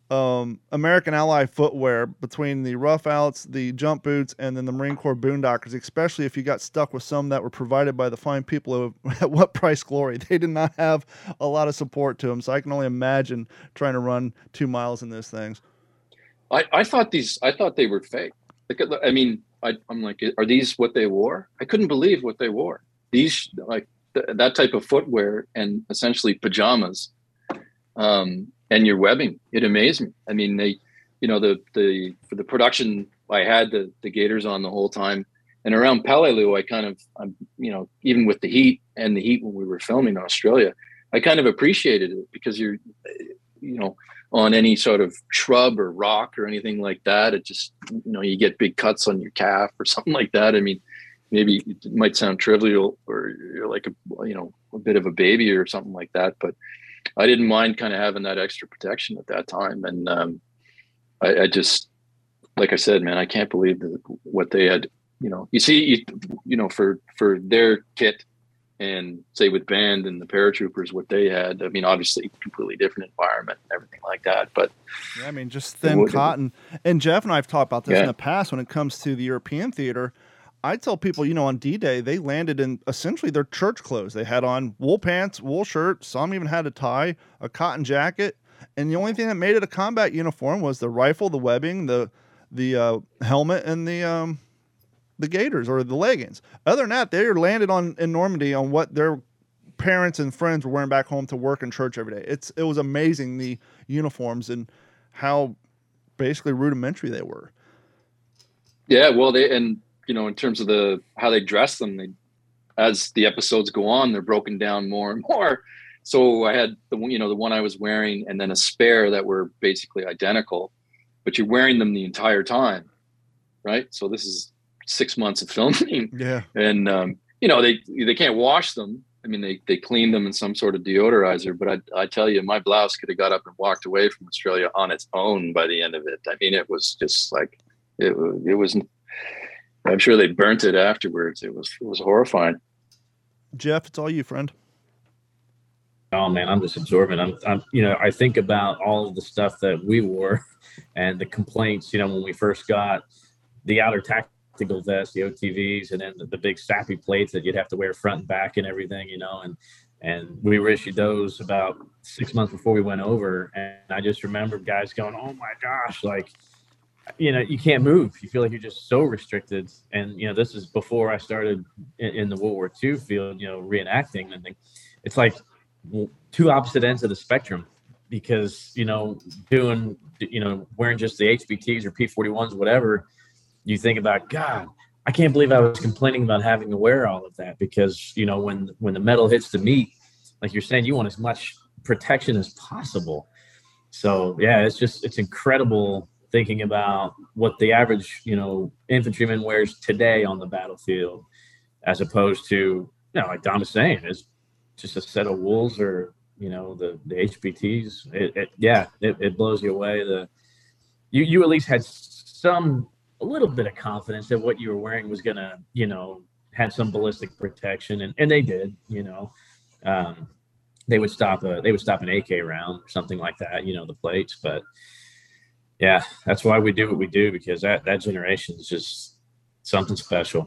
um, American Ally footwear between the rough outs, the jump boots, and then the Marine Corps Boondockers. Especially if you got stuck with some that were provided by the fine people of at What Price Glory, they did not have a lot of support to them. So I can only imagine trying to run two miles in those things. I, I thought these, I thought they were fake. Like, I mean, I, I'm like, are these what they wore? I couldn't believe what they wore. These, like th- that type of footwear and essentially pajamas, um, and your webbing, it amazed me. I mean, they, you know, the, the, for the production, I had the, the gaiters on the whole time, and around Peleliu, I kind of, I'm, you know, even with the heat and the heat when we were filming in Australia, I kind of appreciated it because you're, you know, on any sort of shrub or rock or anything like that, it just, you know, you get big cuts on your calf or something like that. I mean, maybe it might sound trivial or you're like a, you know, a bit of a baby or something like that, but I didn't mind kind of having that extra protection at that time. And um, I, I just, like I said, man, I can't believe the, what they had, you know, you see, you, you know, for, for their kit and say with band and the paratroopers, what they had, I mean, obviously completely different environment and everything like that. But yeah, I mean, just thin would, cotton. And Jeff and I have talked about this yeah. in the past when it comes to the European theater. I tell people, you know, on D-Day, they landed in essentially their church clothes. They had on wool pants, wool shirts. Some even had a tie, a cotton jacket. And the only thing that made it a combat uniform was the rifle, the webbing, the, the uh, helmet, and the, um, the gaiters or the leggings. Other than that, they were landed on in Normandy on what their parents and friends were wearing back home to work and church every day. It's it was amazing, the uniforms and how basically rudimentary they were. Yeah, well, they and you know in terms of the how they dress them, they as the episodes go on, they're broken down more and more. So I had the you know the one I was wearing and then a spare that were basically identical, but you're wearing them the entire time, right? So this is six months of filming. Yeah. And, um, you know, they they can't wash them. I mean, they, they clean them in some sort of deodorizer, but I, I tell you, my blouse could have got up and walked away from Australia on its own by the end of it. I mean, it was just like, it, it was, I'm sure they burnt it afterwards. It was, it was horrifying. Jeff, it's all you, friend. Oh man, I'm just absorbing. I'm, I'm, you know, I think about all of the stuff that we wore and the complaints, you know, when we first got the outer tack, tactical vests, the O T Vs, and then the, the big sappy plates that you'd have to wear front and back and everything, you know, and and we were issued those about six months before we went over. And I just remember guys going, oh my gosh, like, you know, you can't move. You feel like you're just so restricted. And, you know, this is before I started in, in the World War Two field, you know, reenacting. And it's like two opposite ends of the spectrum because, you know, doing, you know, wearing just the H B Ts or P forty-ones, whatever, you think about, God, I can't believe I was complaining about having to wear all of that because, you know, when, when the metal hits the meat, like you're saying, you want as much protection as possible. So, yeah, it's just, it's incredible thinking about what the average, you know, infantryman wears today on the battlefield, as opposed to, you know, like Dom is saying, is just a set of wolves or, you know, the, the H P Ts. It, it, yeah, it, it blows you away. The you, you at least had some... a little bit of confidence that what you were wearing was gonna, you know, had some ballistic protection, and, and they did, you know, um, they would stop a, they would stop an A K round or something like that, you know, the plates. But yeah, that's why we do what we do, because that, that generation is just something special.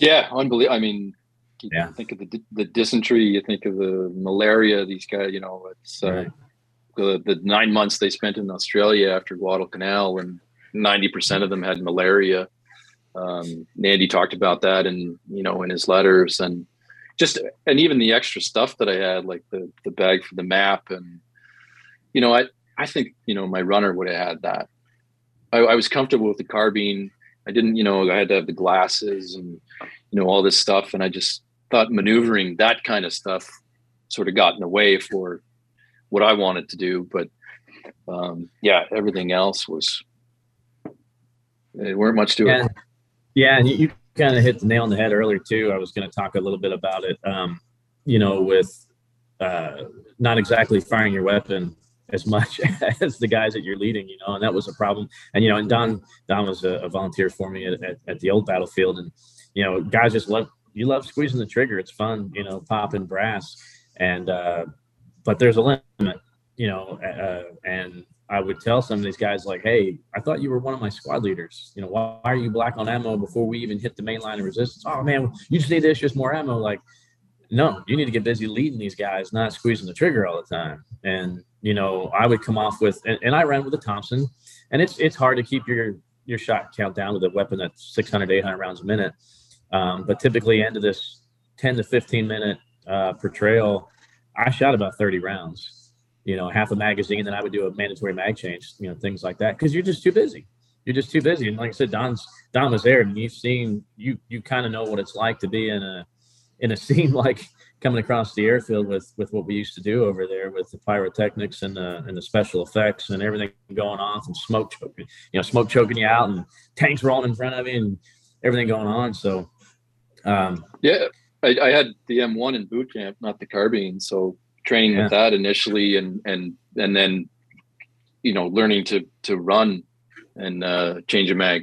Yeah. Unbelievable. I mean, you yeah. think of the, the dysentery, you think of the malaria, these guys, you know, it's uh, right. the, the nine months they spent in Australia after Guadalcanal, and ninety percent of them had malaria. Um, Andy talked about that in, you know, in his letters, and just, and even the extra stuff that I had, like the, the bag for the map. And, you know, I, I think, you know, my runner would have had that. I, I was comfortable with the carbine. I didn't, you know, I had to have the glasses and, you know, all this stuff. And I just thought maneuvering that kind of stuff sort of got in the way for what I wanted to do. But um, yeah, everything else was, They weren't much to it. And, yeah, and you, you kind of hit the nail on the head earlier, too. I was going to talk a little bit about it, um, you know, with uh, not exactly firing your weapon as much as the guys that you're leading, you know, and that was a problem. And, you know, and Don Don was a, a volunteer for me at, at, at the old battlefield. And, you know, guys just love, you love squeezing the trigger. It's fun, you know, popping brass. And, uh, but there's a limit, you know, uh, and, I would tell some of these guys, like, hey, I thought you were one of my squad leaders. You know, why are you black on ammo before we even hit the main line of resistance? Oh, man, you just need to issue us more ammo. Like, no, you need to get busy leading these guys, not squeezing the trigger all the time. And, you know, I would come off with, and, and I ran with a Thompson. And it's it's hard to keep your, your shot count down with a weapon that's six hundred, eight hundred rounds a minute. Um, but typically end of this ten to fifteen minute uh, portrayal, I shot about thirty rounds. You know, half a magazine, and then I would do a mandatory mag change, you know, things like that. Cause you're just too busy. You're just too busy. And like I said, Don's, Don was there, and you've seen, you, you kind of know what it's like to be in a, in a scene, like coming across the airfield with, with what we used to do over there with the pyrotechnics and the, and the special effects and everything going on, and smoke choking, you know, smoke choking you out, and tanks rolling in front of you and everything going on. So, um, yeah, I, I had the M one in boot camp, not the carbine. So, training yeah. with that initially, and and and then, you know, learning to to run and uh change a mag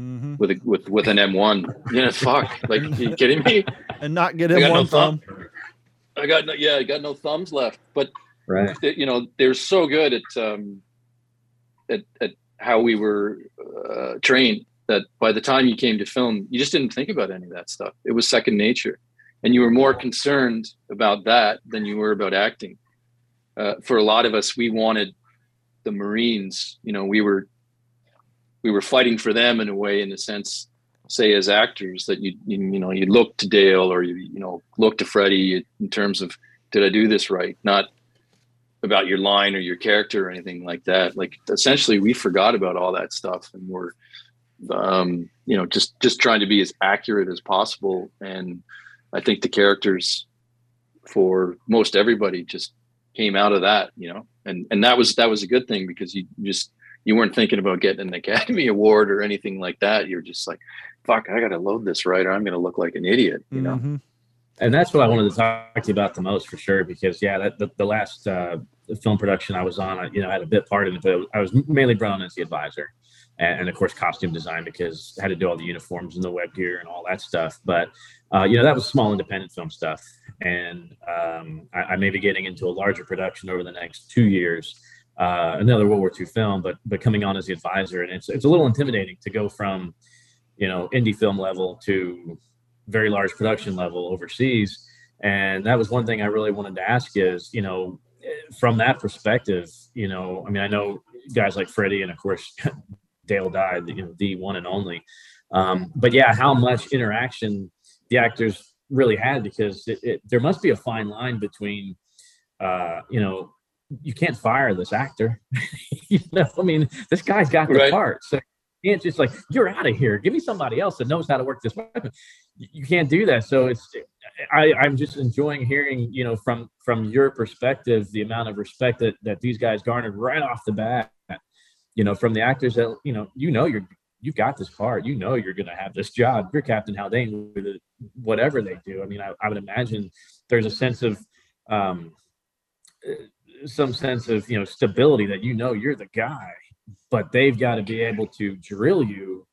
mm-hmm. with a with with an M one. Yeah, fuck, like, are you kidding me? And not get him one no thumb. thumb I got no, yeah I got no thumbs left, but right, you know, they're so good at um at, at how we were uh, trained that by the time you came to film, you just didn't think about any of that stuff. It was second nature. And you were more concerned about that than you were about acting. Uh, for a lot of us, we wanted the Marines, you know, we were we were fighting for them in a way, in a sense, say as actors, that you you, you know, you look to Dale, or you you know, look to Freddie in terms of, did I do this right? Not about your line or your character or anything like that. Like, essentially, we forgot about all that stuff, and we're um, you know, just just trying to be as accurate as possible. And I think the characters for most everybody just came out of that, you know, and, and that was, that was a good thing, because you just, you weren't thinking about getting an Academy Award or anything like that. You're just like, fuck, I got to load this right or I'm going to look like an idiot, you know? Mm-hmm. And that's what I wanted to talk to you about the most for sure, because yeah, that the, the last uh, film production I was on, I, you know, I had a bit part in it, but I was mainly brought on as the advisor and, and of course costume design, because I had to do all the uniforms and the web gear and all that stuff. But uh, you know, that was small independent film stuff. And um, I, I may be getting into a larger production over the next two years, uh, another World War Two film, but, but coming on as the advisor. And it's, it's a little intimidating to go from, you know, indie film level to very large production level overseas. And that was one thing I really wanted to ask is, you know, from that perspective, you know, I mean, I know guys like Freddie and of course, Dale Dye, you know, the one and only, um, but yeah, how much interaction the actors really had, because it, it, there must be a fine line between, uh, you know, you can't fire this actor. You know, I mean, this guy's got the right part. So you can't just like, you're out of here. Give me somebody else that knows how to work this weapon. You can't do that. So it's, I, I'm just enjoying hearing, you know, from, from your perspective, the amount of respect that, that these guys garnered right off the bat, you know, from the actors that, you know, you know, you're, you've got this part, you know, you're going to have this job. You're Captain Haldane, whatever they do. I mean, I, I would imagine there's a sense of, um, some sense of, you know, stability that, you know, you're the guy, but they've got to be able to drill you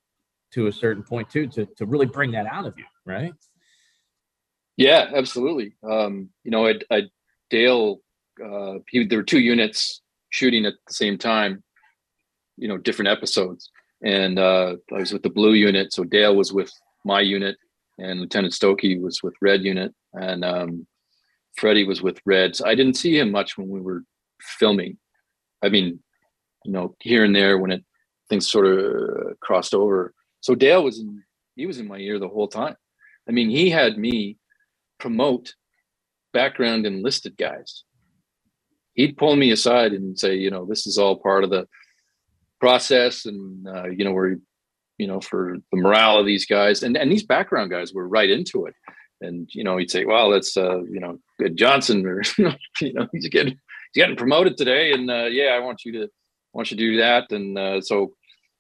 to a certain point too, to, to really bring that out of you. Right. Yeah, absolutely. Um, you know, I, I Dale, uh, he, there were two units shooting at the same time, you know, different episodes. And uh, I was with the blue unit. So Dale was with my unit and Lieutenant Stokey was with red unit. And um, Freddie was with red. So I didn't see him much when we were filming. I mean, you know, here and there when it, things sort of crossed over. So Dale was, in, he was in my ear the whole time. I mean, he had me promote background enlisted guys. He'd pull me aside and say, you know, this is all part of the process. And, uh, you know, we're, you know, for the morale of these guys and, and these background guys were right into it. And, you know, he'd say, well, that's, uh, you know, good Johnson or, you know, he's getting, he's getting promoted today. And uh, yeah, I want you to, want you to do that. And uh, so,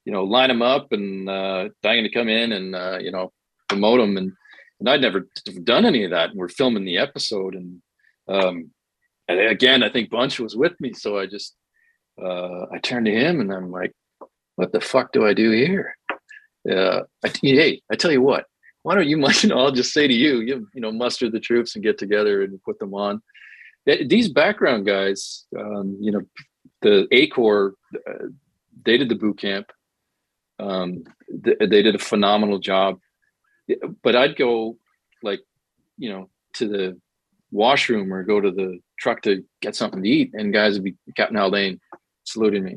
you know, line them up and uh, dying to come in and, uh, you know, promote them. And, and I'd never done any of that. And we're filming the episode. And, um, and again, I think Bunch was with me. So I just, uh, I turned to him and I'm like, what the fuck do I do here? Uh, I, hey, I tell you what, why don't you, you know, I'll just say to you, you, you know, muster the troops and get together and put them on. These background guys, um, you know, the A Corps, uh, they did the boot camp. Um, th- they did a phenomenal job. But I'd go like, you know, to the washroom or go to the truck to get something to eat. And guys would be Captain Haldane saluting me,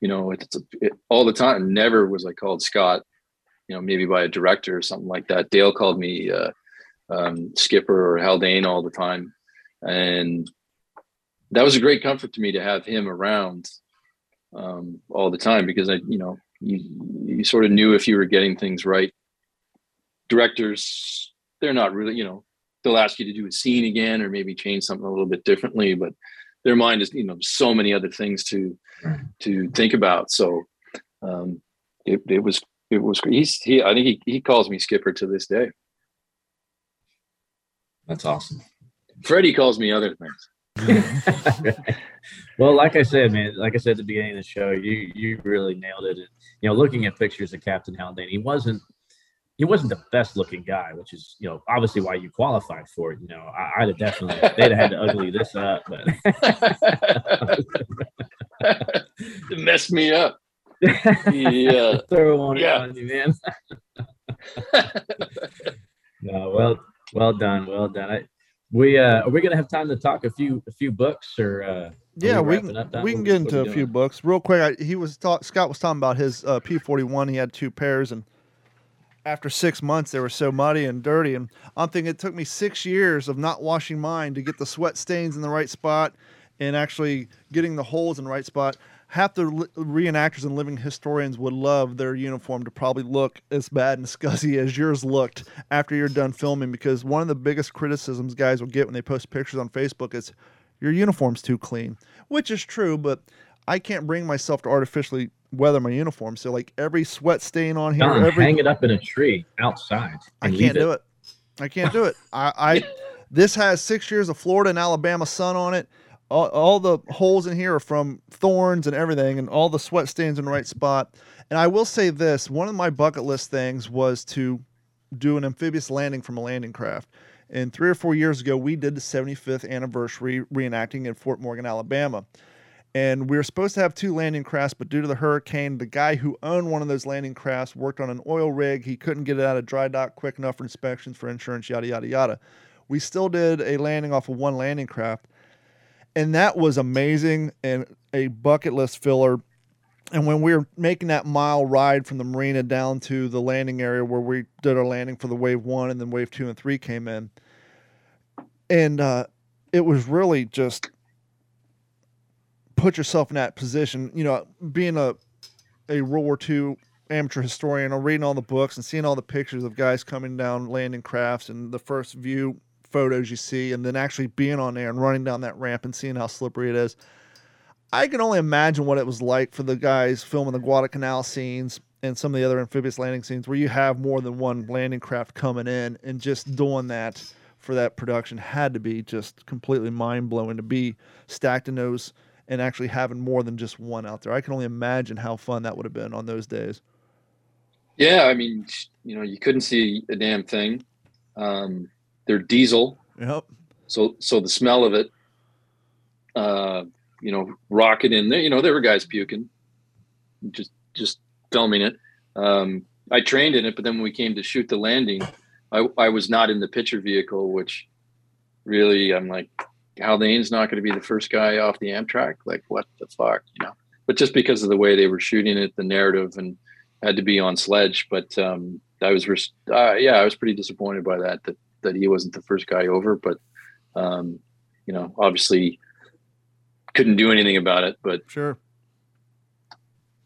you know, it's it, all the time. Never was I called Scott, you know, maybe by a director or something like that. Dale called me uh, um, Skipper or Haldane all the time. And that was a great comfort to me to have him around um, all the time, because I, you know, you, you sort of knew if you were getting things right. Directors, they're not really, you know, they'll ask you to do a scene again or maybe change something a little bit differently, but their mind is, you know, so many other things to to think about. So um it, it was it was he's he I think he, he calls me Skipper to this day. That's awesome. Freddie calls me other things. Well, like I said, man, like I said at the beginning of the show, you you really nailed it. And, you know, looking at pictures of Captain Haldane, he wasn't He wasn't the best looking guy, which is, you know, obviously why you qualified for it. You know, I, I'd have definitely, they'd have had to ugly this up, but it messed me up. Yeah. Throw one yeah. on you, man. No, well, well done. Well done. I, we, uh, are we going to have time to talk a few, a few books or, uh, yeah, we can, we can get into a few books real quick. I, he was talk, Scott was talking about his uh, P forty-one. He had two pairs and, after six months, they were so muddy and dirty. And I'm thinking it took me six years of not washing mine to get the sweat stains in the right spot and actually getting the holes in the right spot. Half the reenactors and living historians would love their uniform to probably look as bad and scuzzy as yours looked after you're done filming, because one of the biggest criticisms guys will get when they post pictures on Facebook is your uniform's too clean, which is true, but I can't bring myself to artificially weather my uniform. So like every sweat stain on here, Don, every... hang it up in a tree outside. I can't do it. it. I can't do it. I, I this has six years of Florida and Alabama sun on it. All, all the holes in here are from thorns and everything, and all the sweat stains in the right spot. And I will say this, one of my bucket list things was to do an amphibious landing from a landing craft. And three or four years ago, we did the seventy-fifth anniversary reenacting in Fort Morgan, Alabama. And we were supposed to have two landing crafts, but due to the hurricane, the guy who owned one of those landing crafts worked on an oil rig. He couldn't get it out of dry dock quick enough for inspections, for insurance, yada, yada, yada. We still did a landing off of one landing craft. And that was amazing and a bucket list filler. And when we were making that mile ride from the marina down to the landing area where we did our landing for the wave one, and then wave two and three came in. And uh, it was really just put yourself in that position. You know, being a, a World War Two amateur historian, or reading all the books and seeing all the pictures of guys coming down landing crafts and the first view photos you see, and then actually being on there and running down that ramp and seeing how slippery it is. I can only imagine what it was like for the guys filming the Guadalcanal scenes and some of the other amphibious landing scenes where you have more than one landing craft coming in, and just doing that for that production had to be just completely mind blowing to be stacked in those and actually having more than just one out there. I can only imagine how fun that would have been on those days. Yeah. I mean, you know, you couldn't see a damn thing. Um, they're diesel. Yep. So, so the smell of it, uh, you know, rocket in there, you know, there were guys puking, just, just filming it. Um, I trained in it, but then when we came to shoot the landing, I, I was not in the picture vehicle, which really, I'm like, Haldane's not going to be the first guy off the Amtrak. Like, what the fuck, you know, but just because of the way they were shooting it, the narrative, and had to be on Sledge. But, um, I was, res- uh, yeah, I was pretty disappointed by that, that, that he wasn't the first guy over, but, um, you know, obviously, couldn't do anything about it, but sure.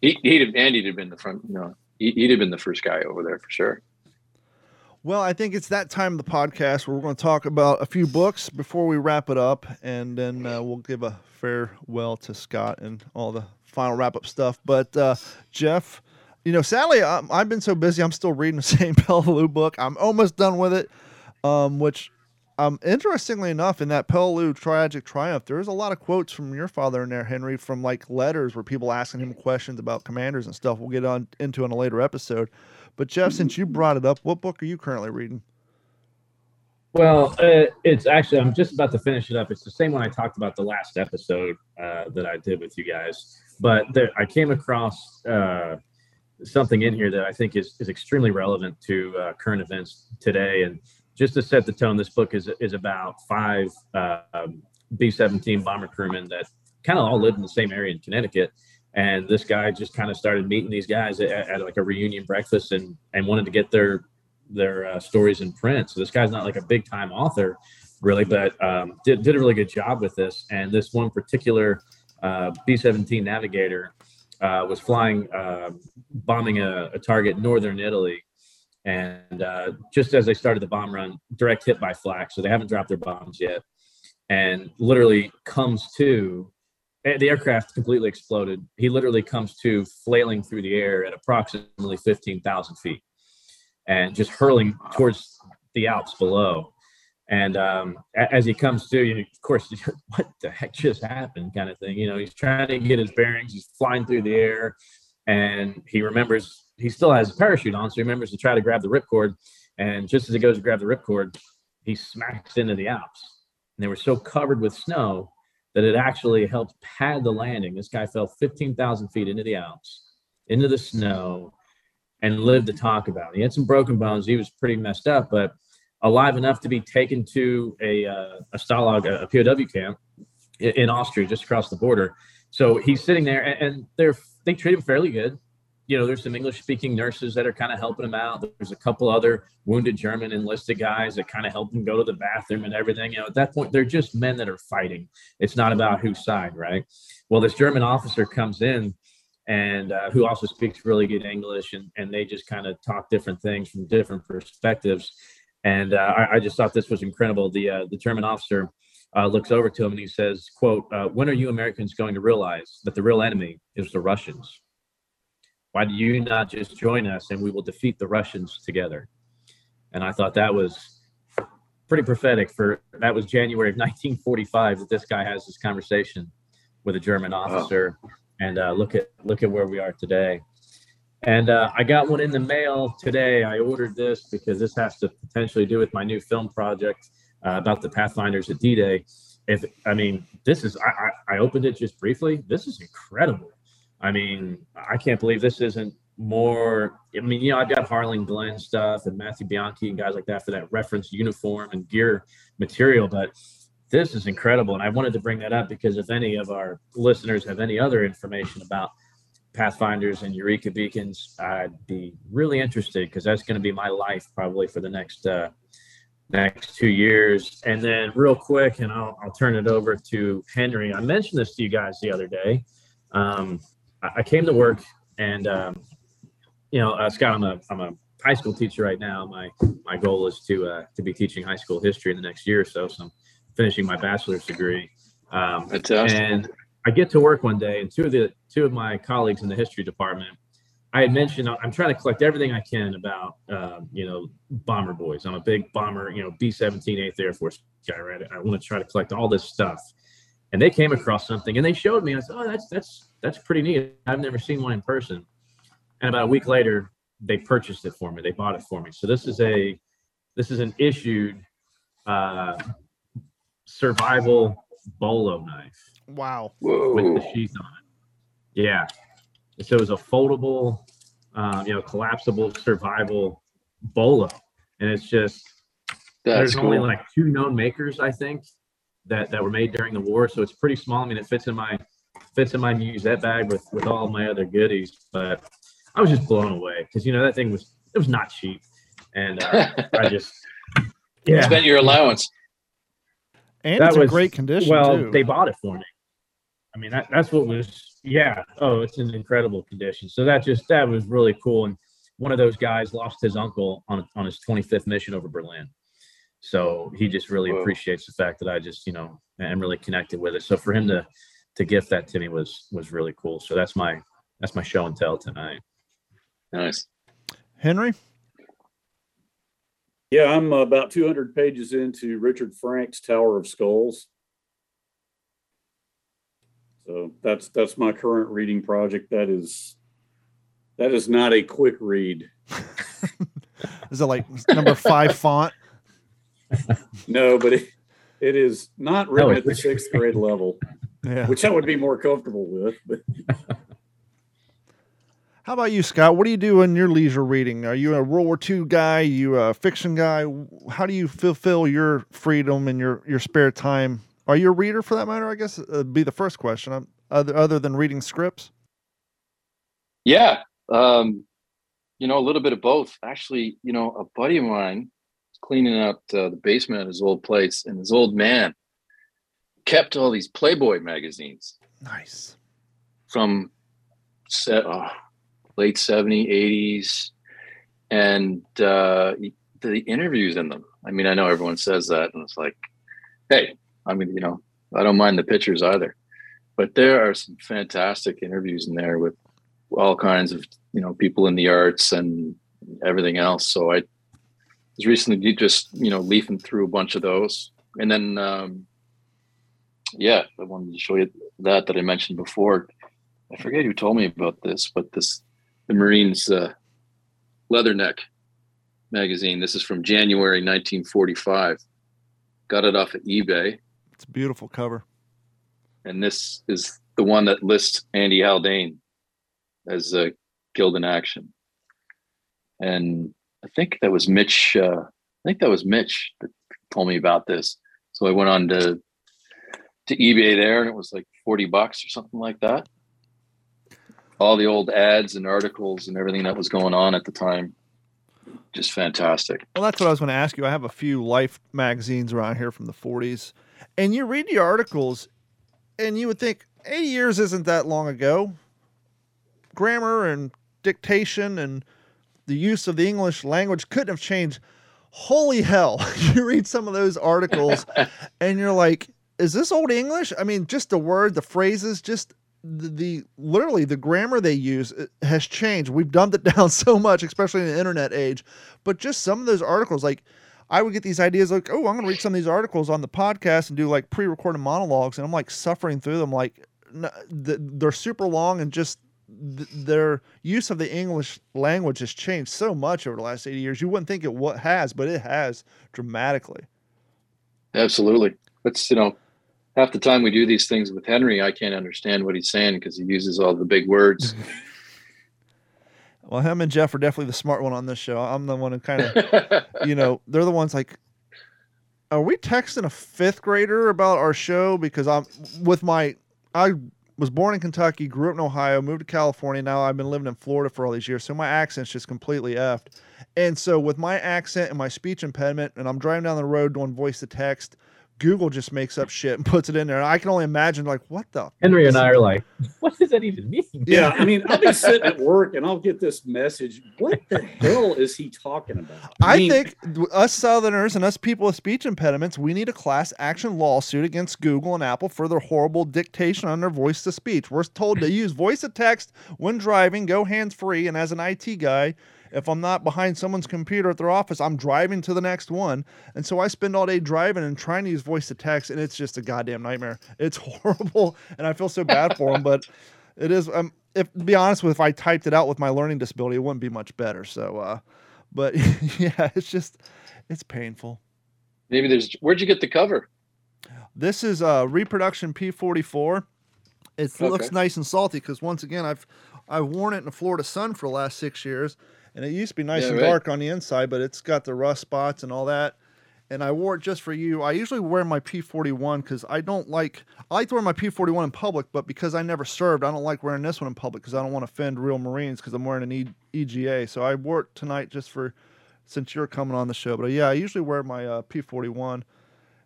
He, he'd have, Andy'd have been the front, you know, he, he'd have been the first guy over there for sure. Well, I think it's that time of the podcast where we're going to talk about a few books before we wrap it up, and then uh, we'll give a farewell to Scott and all the final wrap up stuff. But uh, Jeff, you know, sadly, I'm, I've been so busy. I'm still reading the same Peleliu book. I'm almost done with it, um, which. Um, interestingly enough, in that Peleliu Tragic Triumph, there's a lot of quotes from your father in there, Henry, from like letters where people asking him questions about commanders and stuff. We'll get on into in a later episode. But Jeff, since you brought it up, what book are you currently reading? Well, uh, it's actually, I'm just about to finish it up. It's the same one I talked about the last episode uh, that I did with you guys. But there, I came across uh, something in here that I think is, is extremely relevant to uh, current events today. And just to set the tone, this book is is about five uh, um, B seventeen bomber crewmen that kind of all lived in the same area in Connecticut. And this guy just kind of started meeting these guys at, at like a reunion breakfast, and, and wanted to get their their uh, stories in print. So this guy's not like a big time author really, but um, did, did a really good job with this. And this one particular uh, B seventeen navigator uh, was flying, uh, bombing a, a target in northern Italy. And uh, just as they started the bomb run, direct hit by flak. So they haven't dropped their bombs yet. And literally comes to, the aircraft completely exploded. He literally comes to flailing through the air at approximately fifteen thousand feet and just hurling towards the Alps below. And um, as he comes to, you know, of course, what the heck just happened kind of thing. You know, he's trying to get his bearings. He's flying through the air, and he remembers he still has a parachute on, so he remembers to try to grab the ripcord. And just as he goes to grab the ripcord, he smacks into the Alps. And they were so covered with snow that it actually helped pad the landing. This guy fell fifteen thousand feet into the Alps, into the snow, and lived to talk about it. He had some broken bones. He was pretty messed up, but alive enough to be taken to a, uh, a Stalag, a P O W camp in Austria, just across the border. So he's sitting there, and, and they're, they treat him fairly good. You know, there's some English-speaking nurses that are kind of helping him out. There's a couple other wounded German enlisted guys that kind of help him go to the bathroom and everything. You know, at that point, they're just men that are fighting. It's not about whose side, right? Well, this German officer comes in, and uh, who also speaks really good English, and, and they just kind of talk different things from different perspectives. And uh, I, I just thought this was incredible. The uh, the German officer uh, looks over to him and he says, quote, uh, when are you Americans going to realize that the real enemy is the Russians? Why do you not just join us and we will defeat the Russians together? And I thought that was pretty prophetic for, that was January of nineteen forty-five that this guy has this conversation with a German officer. Wow. And uh, look at look at where we are today. And uh, I got one in the mail today. I ordered this because this has to potentially do with my new film project uh, about the Pathfinders at D-Day. If I mean, this is, I, I, I opened it just briefly. This is incredible. I mean, I can't believe this isn't more. I mean, you know, I've got Harlan Glenn stuff and Matthew Bianchi and guys like that for that reference uniform and gear material, but this is incredible. And I wanted to bring that up because if any of our listeners have any other information about Pathfinders and Eureka Beacons, I'd be really interested, because that's going to be my life probably for the next uh, next two years. And then real quick, and I'll, I'll turn it over to Henry. I mentioned this to you guys the other day. Um, I, I came to work and, um, you know, uh, Scott, I'm a, I'm a high school teacher right now. My my goal is to uh, to be teaching high school history in the next year or so. So I'm finishing my bachelor's degree. Um, Fantastic. And I get to work one day, and two of the two of my colleagues in the history department, I had mentioned I'm trying to collect everything I can about uh, you know bomber boys. I'm a big bomber, you know B seventeen Eighth Air Force guy, right? I want to try to collect all this stuff. And they came across something, and they showed me. I said, "Oh, that's that's that's pretty neat. I've never seen one in person." And about a week later, they purchased it for me. They bought it for me. So this is a this is an issued uh, survival bolo knife. Wow. Whoa. With the sheath on it. Yeah. So it was a foldable, um, you know, collapsible survival bolo. And it's just, That's there's cool. only like two known makers, I think, that, that were made during the war. So it's pretty small. I mean, it fits in my, fits in my musette bag with, with all my other goodies. But I was just blown away because, you know, that thing was, it was not cheap. And uh, I just, yeah. You spent your allowance. And that it's was, in great condition, Well, too. They bought it for me. I mean, that, that's what was, yeah. Oh, it's in incredible condition. So that just, that was really cool. And one of those guys lost his uncle on on his twenty-fifth mission over Berlin. So he just really Whoa. appreciates the fact that I just, you know, am really connected with it. So for him to to gift that to me was was really cool. So that's my, that's my show and tell tonight. Nice. Henry? Yeah, I'm about two hundred pages into Richard Frank's Tower of Skulls. So that's that's my current reading project. That is that is not a quick read. Is it like number five font? No, but it, it is not written no, at the sixth grade level, yeah. which I would be more comfortable with. But. How about you, Scott? What do you do in your leisure reading? Are you a World War Two guy? Are you a fiction guy? How do you fulfill your freedom and your, your spare time? Are you a reader for that matter? I guess it'd be the first question. I'm, other other than reading scripts. Yeah, um, you know, a little bit of both. Actually, you know, a buddy of mine was cleaning up uh, the basement of his old place, and his old man kept all these Playboy magazines. Nice. From set. Oh, late seventies, eighties, and uh, the interviews in them. I mean, I know everyone says that, and it's like, hey, I mean, you know, I don't mind the pictures either, but there are some fantastic interviews in there with all kinds of, you know, people in the arts and everything else. So I was recently just, you know, leafing through a bunch of those. And then, um, yeah, I wanted to show you that, that I mentioned before. I forget who told me about this, but this, the Marines uh, Leatherneck magazine. This is from January nineteen forty-five. Got it off of eBay. It's a beautiful cover. And this is the one that lists Andy Haldane as uh, killed in action. And I think that was Mitch. Uh, I think that was Mitch that told me about this. So I went on to to eBay there, and it was like forty bucks or something like that. All the old ads and articles and everything that was going on at the time. Just fantastic. Well, that's what I was going to ask you. I have a few Life magazines around here from the forties. And you read the articles, and you would think, eighty years isn't that long ago. Grammar and dictation and the use of the English language couldn't have changed. Holy hell. You read some of those articles, and you're like, is this Old English? I mean, just the word, the phrases, just the, the literally the grammar they use has changed. We've dumbed it down so much, especially in the internet age. But just some of those articles, like I would get these ideas like, oh, I'm going to read some of these articles on the podcast and do like pre-recorded monologues. And I'm like suffering through them. Like they're super long and just their use of the English language has changed so much over the last eighty years. You wouldn't think it what has, but it has dramatically. Absolutely. That's, you know, half the time we do these things with Henry, I can't understand what he's saying because he uses all the big words. Well, him and Jeff are definitely the smart one on this show. I'm the one who kind of, you know, they're the ones like, are we texting a fifth grader about our show? Because I'm with my, I was born in Kentucky, grew up in Ohio, moved to California. Now I've been living in Florida for all these years. So my accent's just completely effed. And so with my accent and my speech impediment, and I'm driving down the road doing voice to text, Google just makes up shit and puts it in there. And I can only imagine, like, what the? Henry and I are like, what does that even mean? Yeah, I mean, I'll be sitting at work and I'll get this message. What the hell is he talking about? I, I mean, think us Southerners and us people with speech impediments, we need a class action lawsuit against Google and Apple for their horrible dictation on their voice to speech. We're told to use voice to text when driving, go hands free. And as an I T guy, if I'm not behind someone's computer at their office, I'm driving to the next one. And so I spend all day driving and trying to use voice to text, and it's just a goddamn nightmare. It's horrible, and I feel so bad for them, but it is. Um, if to be honest with, if I typed it out with my learning disability, it wouldn't be much better. So, uh, but yeah, it's just, it's painful. Maybe there's, where'd you get the cover? This is a uh, reproduction P forty-four. It okay. looks nice and salty. Cause once again, I've, I've worn it in the Florida sun for the last six years. And it used to be nice yeah, and right. dark on the inside, but it's got the rust spots and all that. And I wore it just for you. I usually wear my P forty-one because I don't like, I like to wear my P forty-one in public, but because I never served, I don't like wearing this one in public because I don't want to offend real Marines because I'm wearing an e- EGA. So I wore it tonight just for, since you're coming on the show. But yeah, I usually wear my uh, P forty-one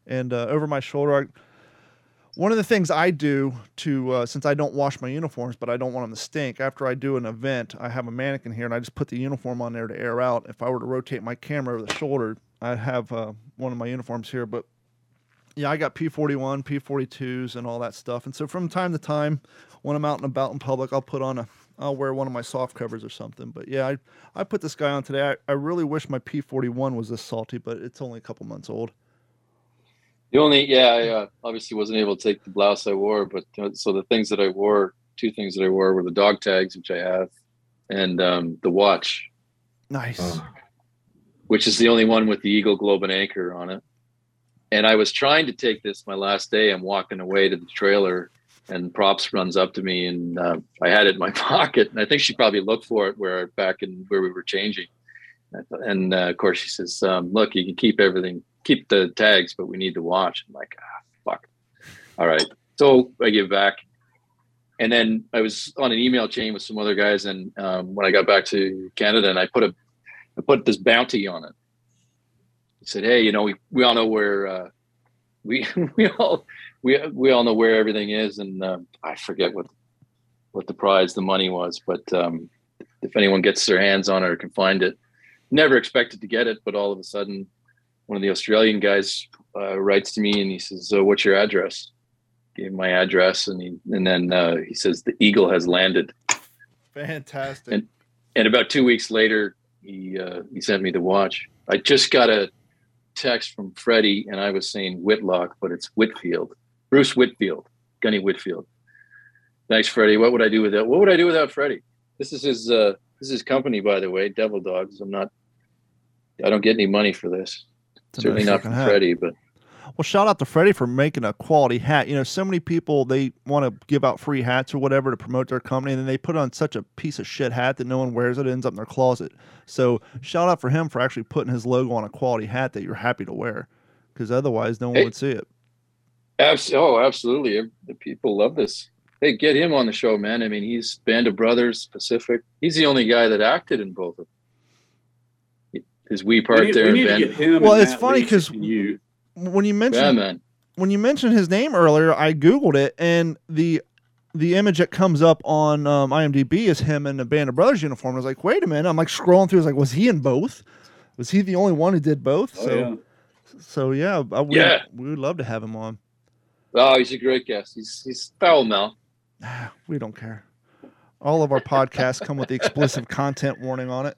and uh, over my shoulder. I, One of the things I do to, uh, since I don't wash my uniforms, but I don't want them to stink, after I do an event, I have a mannequin here, and I just put the uniform on there to air out. If I were to rotate my camera over the shoulder, I'd have uh, one of my uniforms here. But, yeah, I got P forty-one, P forty-twos, and all that stuff. And so from time to time, when I'm out and about in public, I'll put on a, I'll wear one of my soft covers or something. But, yeah, I, I put this guy on today. I, I really wish my P forty-one was this salty, but it's only a couple months old. The only, yeah, I uh, obviously wasn't able to take the blouse I wore, but uh, so the things that I wore, two things that I wore were the dog tags, which I have, and um, the watch. Nice. Uh, which is the only one with the Eagle Globe and Anchor on it. And I was trying to take this my last day. I'm walking away to the trailer, and Props runs up to me, and uh, I had it in my pocket. And I think she probably looked for it where back in where we were changing. And uh, of course, she says, um, "Look, you can keep everything. Keep the tags, but we need the watch." I'm like, ah, fuck. All right. So I give back. And then I was on an email chain with some other guys. And um, when I got back to Canada, and I put a, I put this bounty on it. I said, hey, you know, we, we all know where, uh, we, we all, we, we all know where everything is. And uh, I forget what, what the prize, the money was, but um, if anyone gets their hands on it or can find it, never expected to get it. But all of a sudden, one of the Australian guys uh, writes to me and he says, so what's your address? Gave him my address. And he, and then uh, he says, the eagle has landed. Fantastic. And, and about two weeks later, he, uh, he sent me the watch. I just got a text from Freddie, and I was saying Whitlock, but it's Whitfield, Bruce Whitfield, Gunny Whitfield. Thanks, Freddie. What would I do without, what would I do without Freddie? This is his, uh, this is his company, by the way, Devil Dogs. I'm not, I don't get any money for this. Certainly not from Freddie, but well, shout out to Freddie for making a quality hat. You know, so many people, they want to give out free hats or whatever to promote their company, and then they put on such a piece of shit hat that no one wears it. It ends up in their closet. So shout out for him for actually putting his logo on a quality hat that you're happy to wear, because otherwise no one hey, would see it. Abs- oh, absolutely. The people love this. Hey, get him on the show, man. I mean, he's Band of Brothers, Pacific. He's the only guy that acted in both of them. His wee part we, there. We and well, it's funny because you. when you mentioned yeah, when you mentioned his name earlier, I googled it, and the the image that comes up on um, IMDb is him in a Band of Brothers uniform. I was like, wait a minute! I'm like scrolling through. I was like, was he in both? Was he the only one who did both? Oh, so, yeah. so yeah, I, we, yeah, we would love to have him on. Oh, he's a great guest. He's he's foul now. We don't care. All of our podcasts come with the explicit content warning on it.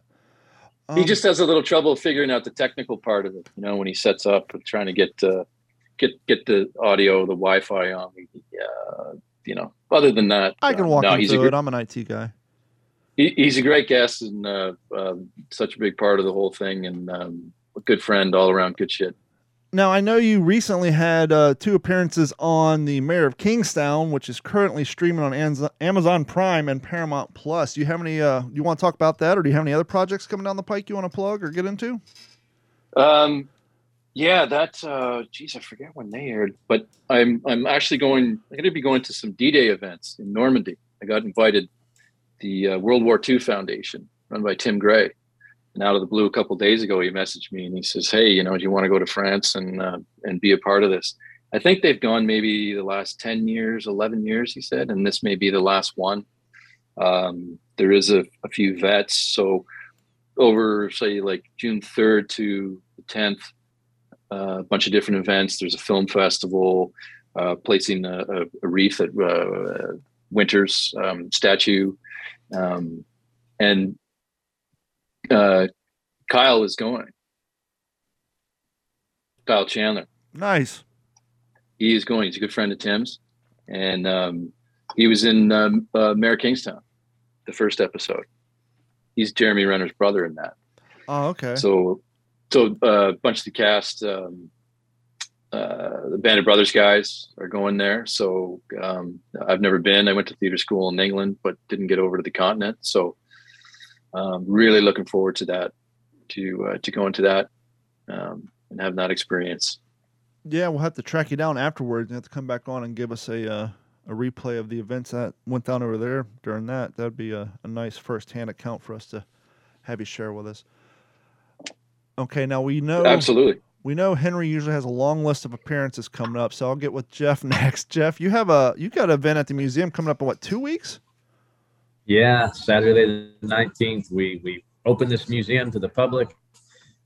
Um, he just has a little trouble figuring out the technical part of it. You know, when he sets up and trying to get uh, get get the audio, the Wi-Fi on. Uh, you know, other than that, I can walk uh, no, into it. Gr- I'm an I T guy. He, he's a great guest and uh, um, such a big part of the whole thing, and um, a good friend, all around good shit. Now, I know you recently had uh, two appearances on The Mayor of Kingstown, which is currently streaming on Amazon Prime and Paramount Plus. Do you have any? Uh, do you want to talk about that, or do you have any other projects coming down the pike you want to plug or get into? Um, yeah, that's. Uh, geez, I forget when they aired, but I'm I'm actually going. I'm going to be going to some D-Day events in Normandy. I got invited. The uh, World War Two Foundation, run by Tim Gray. And out of the blue, a couple of days ago, he messaged me and he says, "Hey, you know, do you want to go to France and uh, and be a part of this?" I think they've gone maybe the last ten years, eleven years, he said, and this may be the last one. Um, there is a, a few vets. So over, say, like June third to the tenth, uh, a bunch of different events. There's a film festival, uh, placing a, a, a wreath at uh, Winter's um, statue. Um, and uh, Kyle is going. Kyle Chandler. Nice. He is going. He's a good friend of Tim's. And um, he was in um, uh, Mayor of Kingstown, the first episode. He's Jeremy Renner's brother in that. Oh, okay. So so uh, a bunch of the cast, um, uh, the Band of Brothers guys are going there. So um, I've never been. I went to theater school in England, but didn't get over to the continent. So Um, really looking forward to that, to uh, to go into that um, and have that experience. Yeah, we'll have to track you down afterwards. You have to come back on and give us a uh, a replay of the events that went down over there during that. That'd be a, a nice first-hand account for us to have you share with us. Okay, now we know absolutely we know Henry usually has a long list of appearances coming up, so I'll get with Jeff next. Jeff, you have a you got an event at the museum coming up in what, two weeks? Yeah, Saturday the nineteenth, we, we open this museum to the public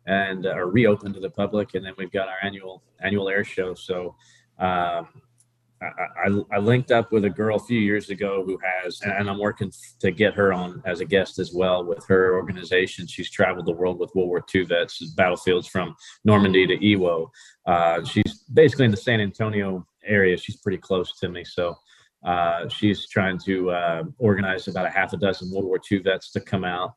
and uh, or reopen to the public. And then we've got our annual annual air show. So um, I, I, I linked up with a girl a few years ago who has, and I'm working to get her on as a guest as well with her organization. She's traveled the world with World War Two vets, battlefields from Normandy to Iwo. Uh, she's basically in the San Antonio area. She's pretty close to me. So Uh, she's trying to uh, organize about a half a dozen World War Two vets to come out.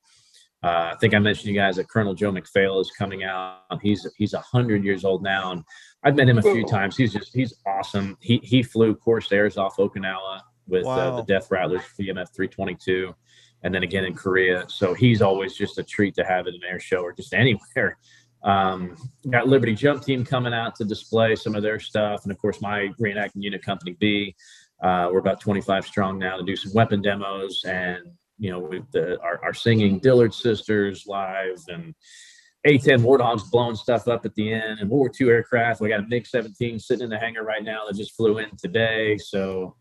Uh, I think I mentioned you guys that Colonel Joe McPhail is coming out. He's he's one hundred years old now, and I've met him a few times. He's just he's awesome. He he flew Corsairs off Okinawa with wow. uh, the Death Rattlers, the M F three twenty-two, and then again in Korea. So he's always just a treat to have at an air show or just anywhere. Um, got Liberty Jump Team coming out to display some of their stuff, and of course my reenacting unit, Company B. Uh, we're about twenty-five strong now to do some weapon demos, and you know with the our, our singing Dillard Sisters live and A ten War Dogs blowing stuff up at the end, and World War Two aircraft. We got a MiG seventeen sitting in the hangar right now that just flew in today. So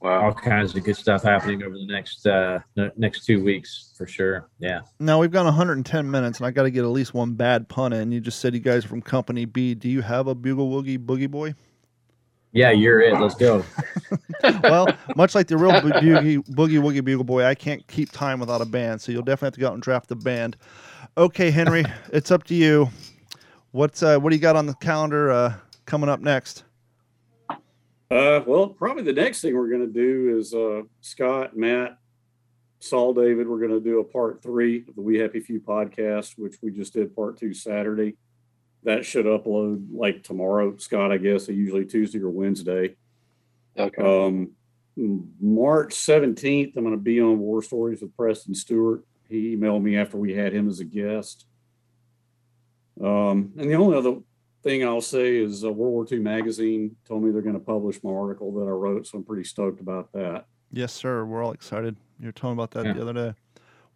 wow. all kinds of good stuff happening over the next uh, n- next two weeks for sure. Yeah. Now we've got one hundred ten minutes, and I got to get at least one bad pun in. You just said you guys are from Company B. Do you have a Bugle Woogie Boogie Boy? Yeah, you're it. Let's go. Well, much like the real boogie, boogie Woogie Bugle Boy, I can't keep time without a band, so you'll definitely have to go out and draft the band. Okay, Henry, it's up to you. What's uh, what do you got on the calendar uh, coming up next? Uh, well, probably the next thing we're going to do is uh, Scott, Matt, Saul, David, we're going to do a part three of the We Happy Few podcast, which we just did part two Saturday. That should upload like tomorrow, Scott, I guess, usually Tuesday or Wednesday. Okay. Um, March seventeenth, I'm going to be on War Stories with Preston Stewart. He emailed me after we had him as a guest. Um, and the only other thing I'll say is uh, World War Two magazine told me they're going to publish my article that I wrote, so I'm pretty stoked about that. Yes, sir. We're all excited. You were talking about that yeah. the other day.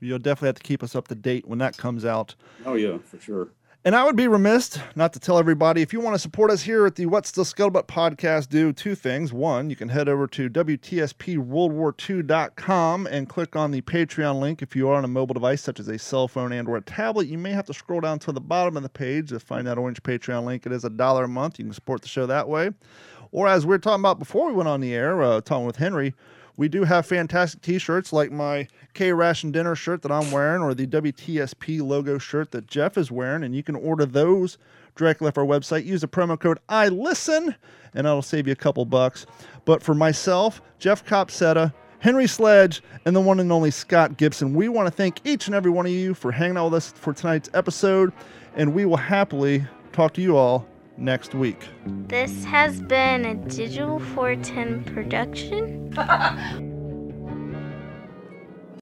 You'll definitely have to keep us up to date when that comes out. Oh, yeah, for sure. And I would be remiss not to tell everybody, if you want to support us here at the What's the Scuttlebutt podcast, do two things. One, you can head over to W T S P world war two dot com and click on the Patreon link. If you are on a mobile device, such as a cell phone and or a tablet, you may have to scroll down to the bottom of the page to find that orange Patreon link. It is a dollar a month. You can support the show that way. Or as we were talking about before we went on the air, uh, talking with Henry, we do have fantastic t-shirts like my K-Ration Dinner shirt that I'm wearing or the W T S P logo shirt that Jeff is wearing, and you can order those directly off our website. Use the promo code ILISTEN, and that'll save you a couple bucks. But for myself, Jeff Copsetta, Henry Sledge, and the one and only Scott Gibson, we want to thank each and every one of you for hanging out with us for tonight's episode, and we will happily talk to you all next week. This has been a Digital four ten production.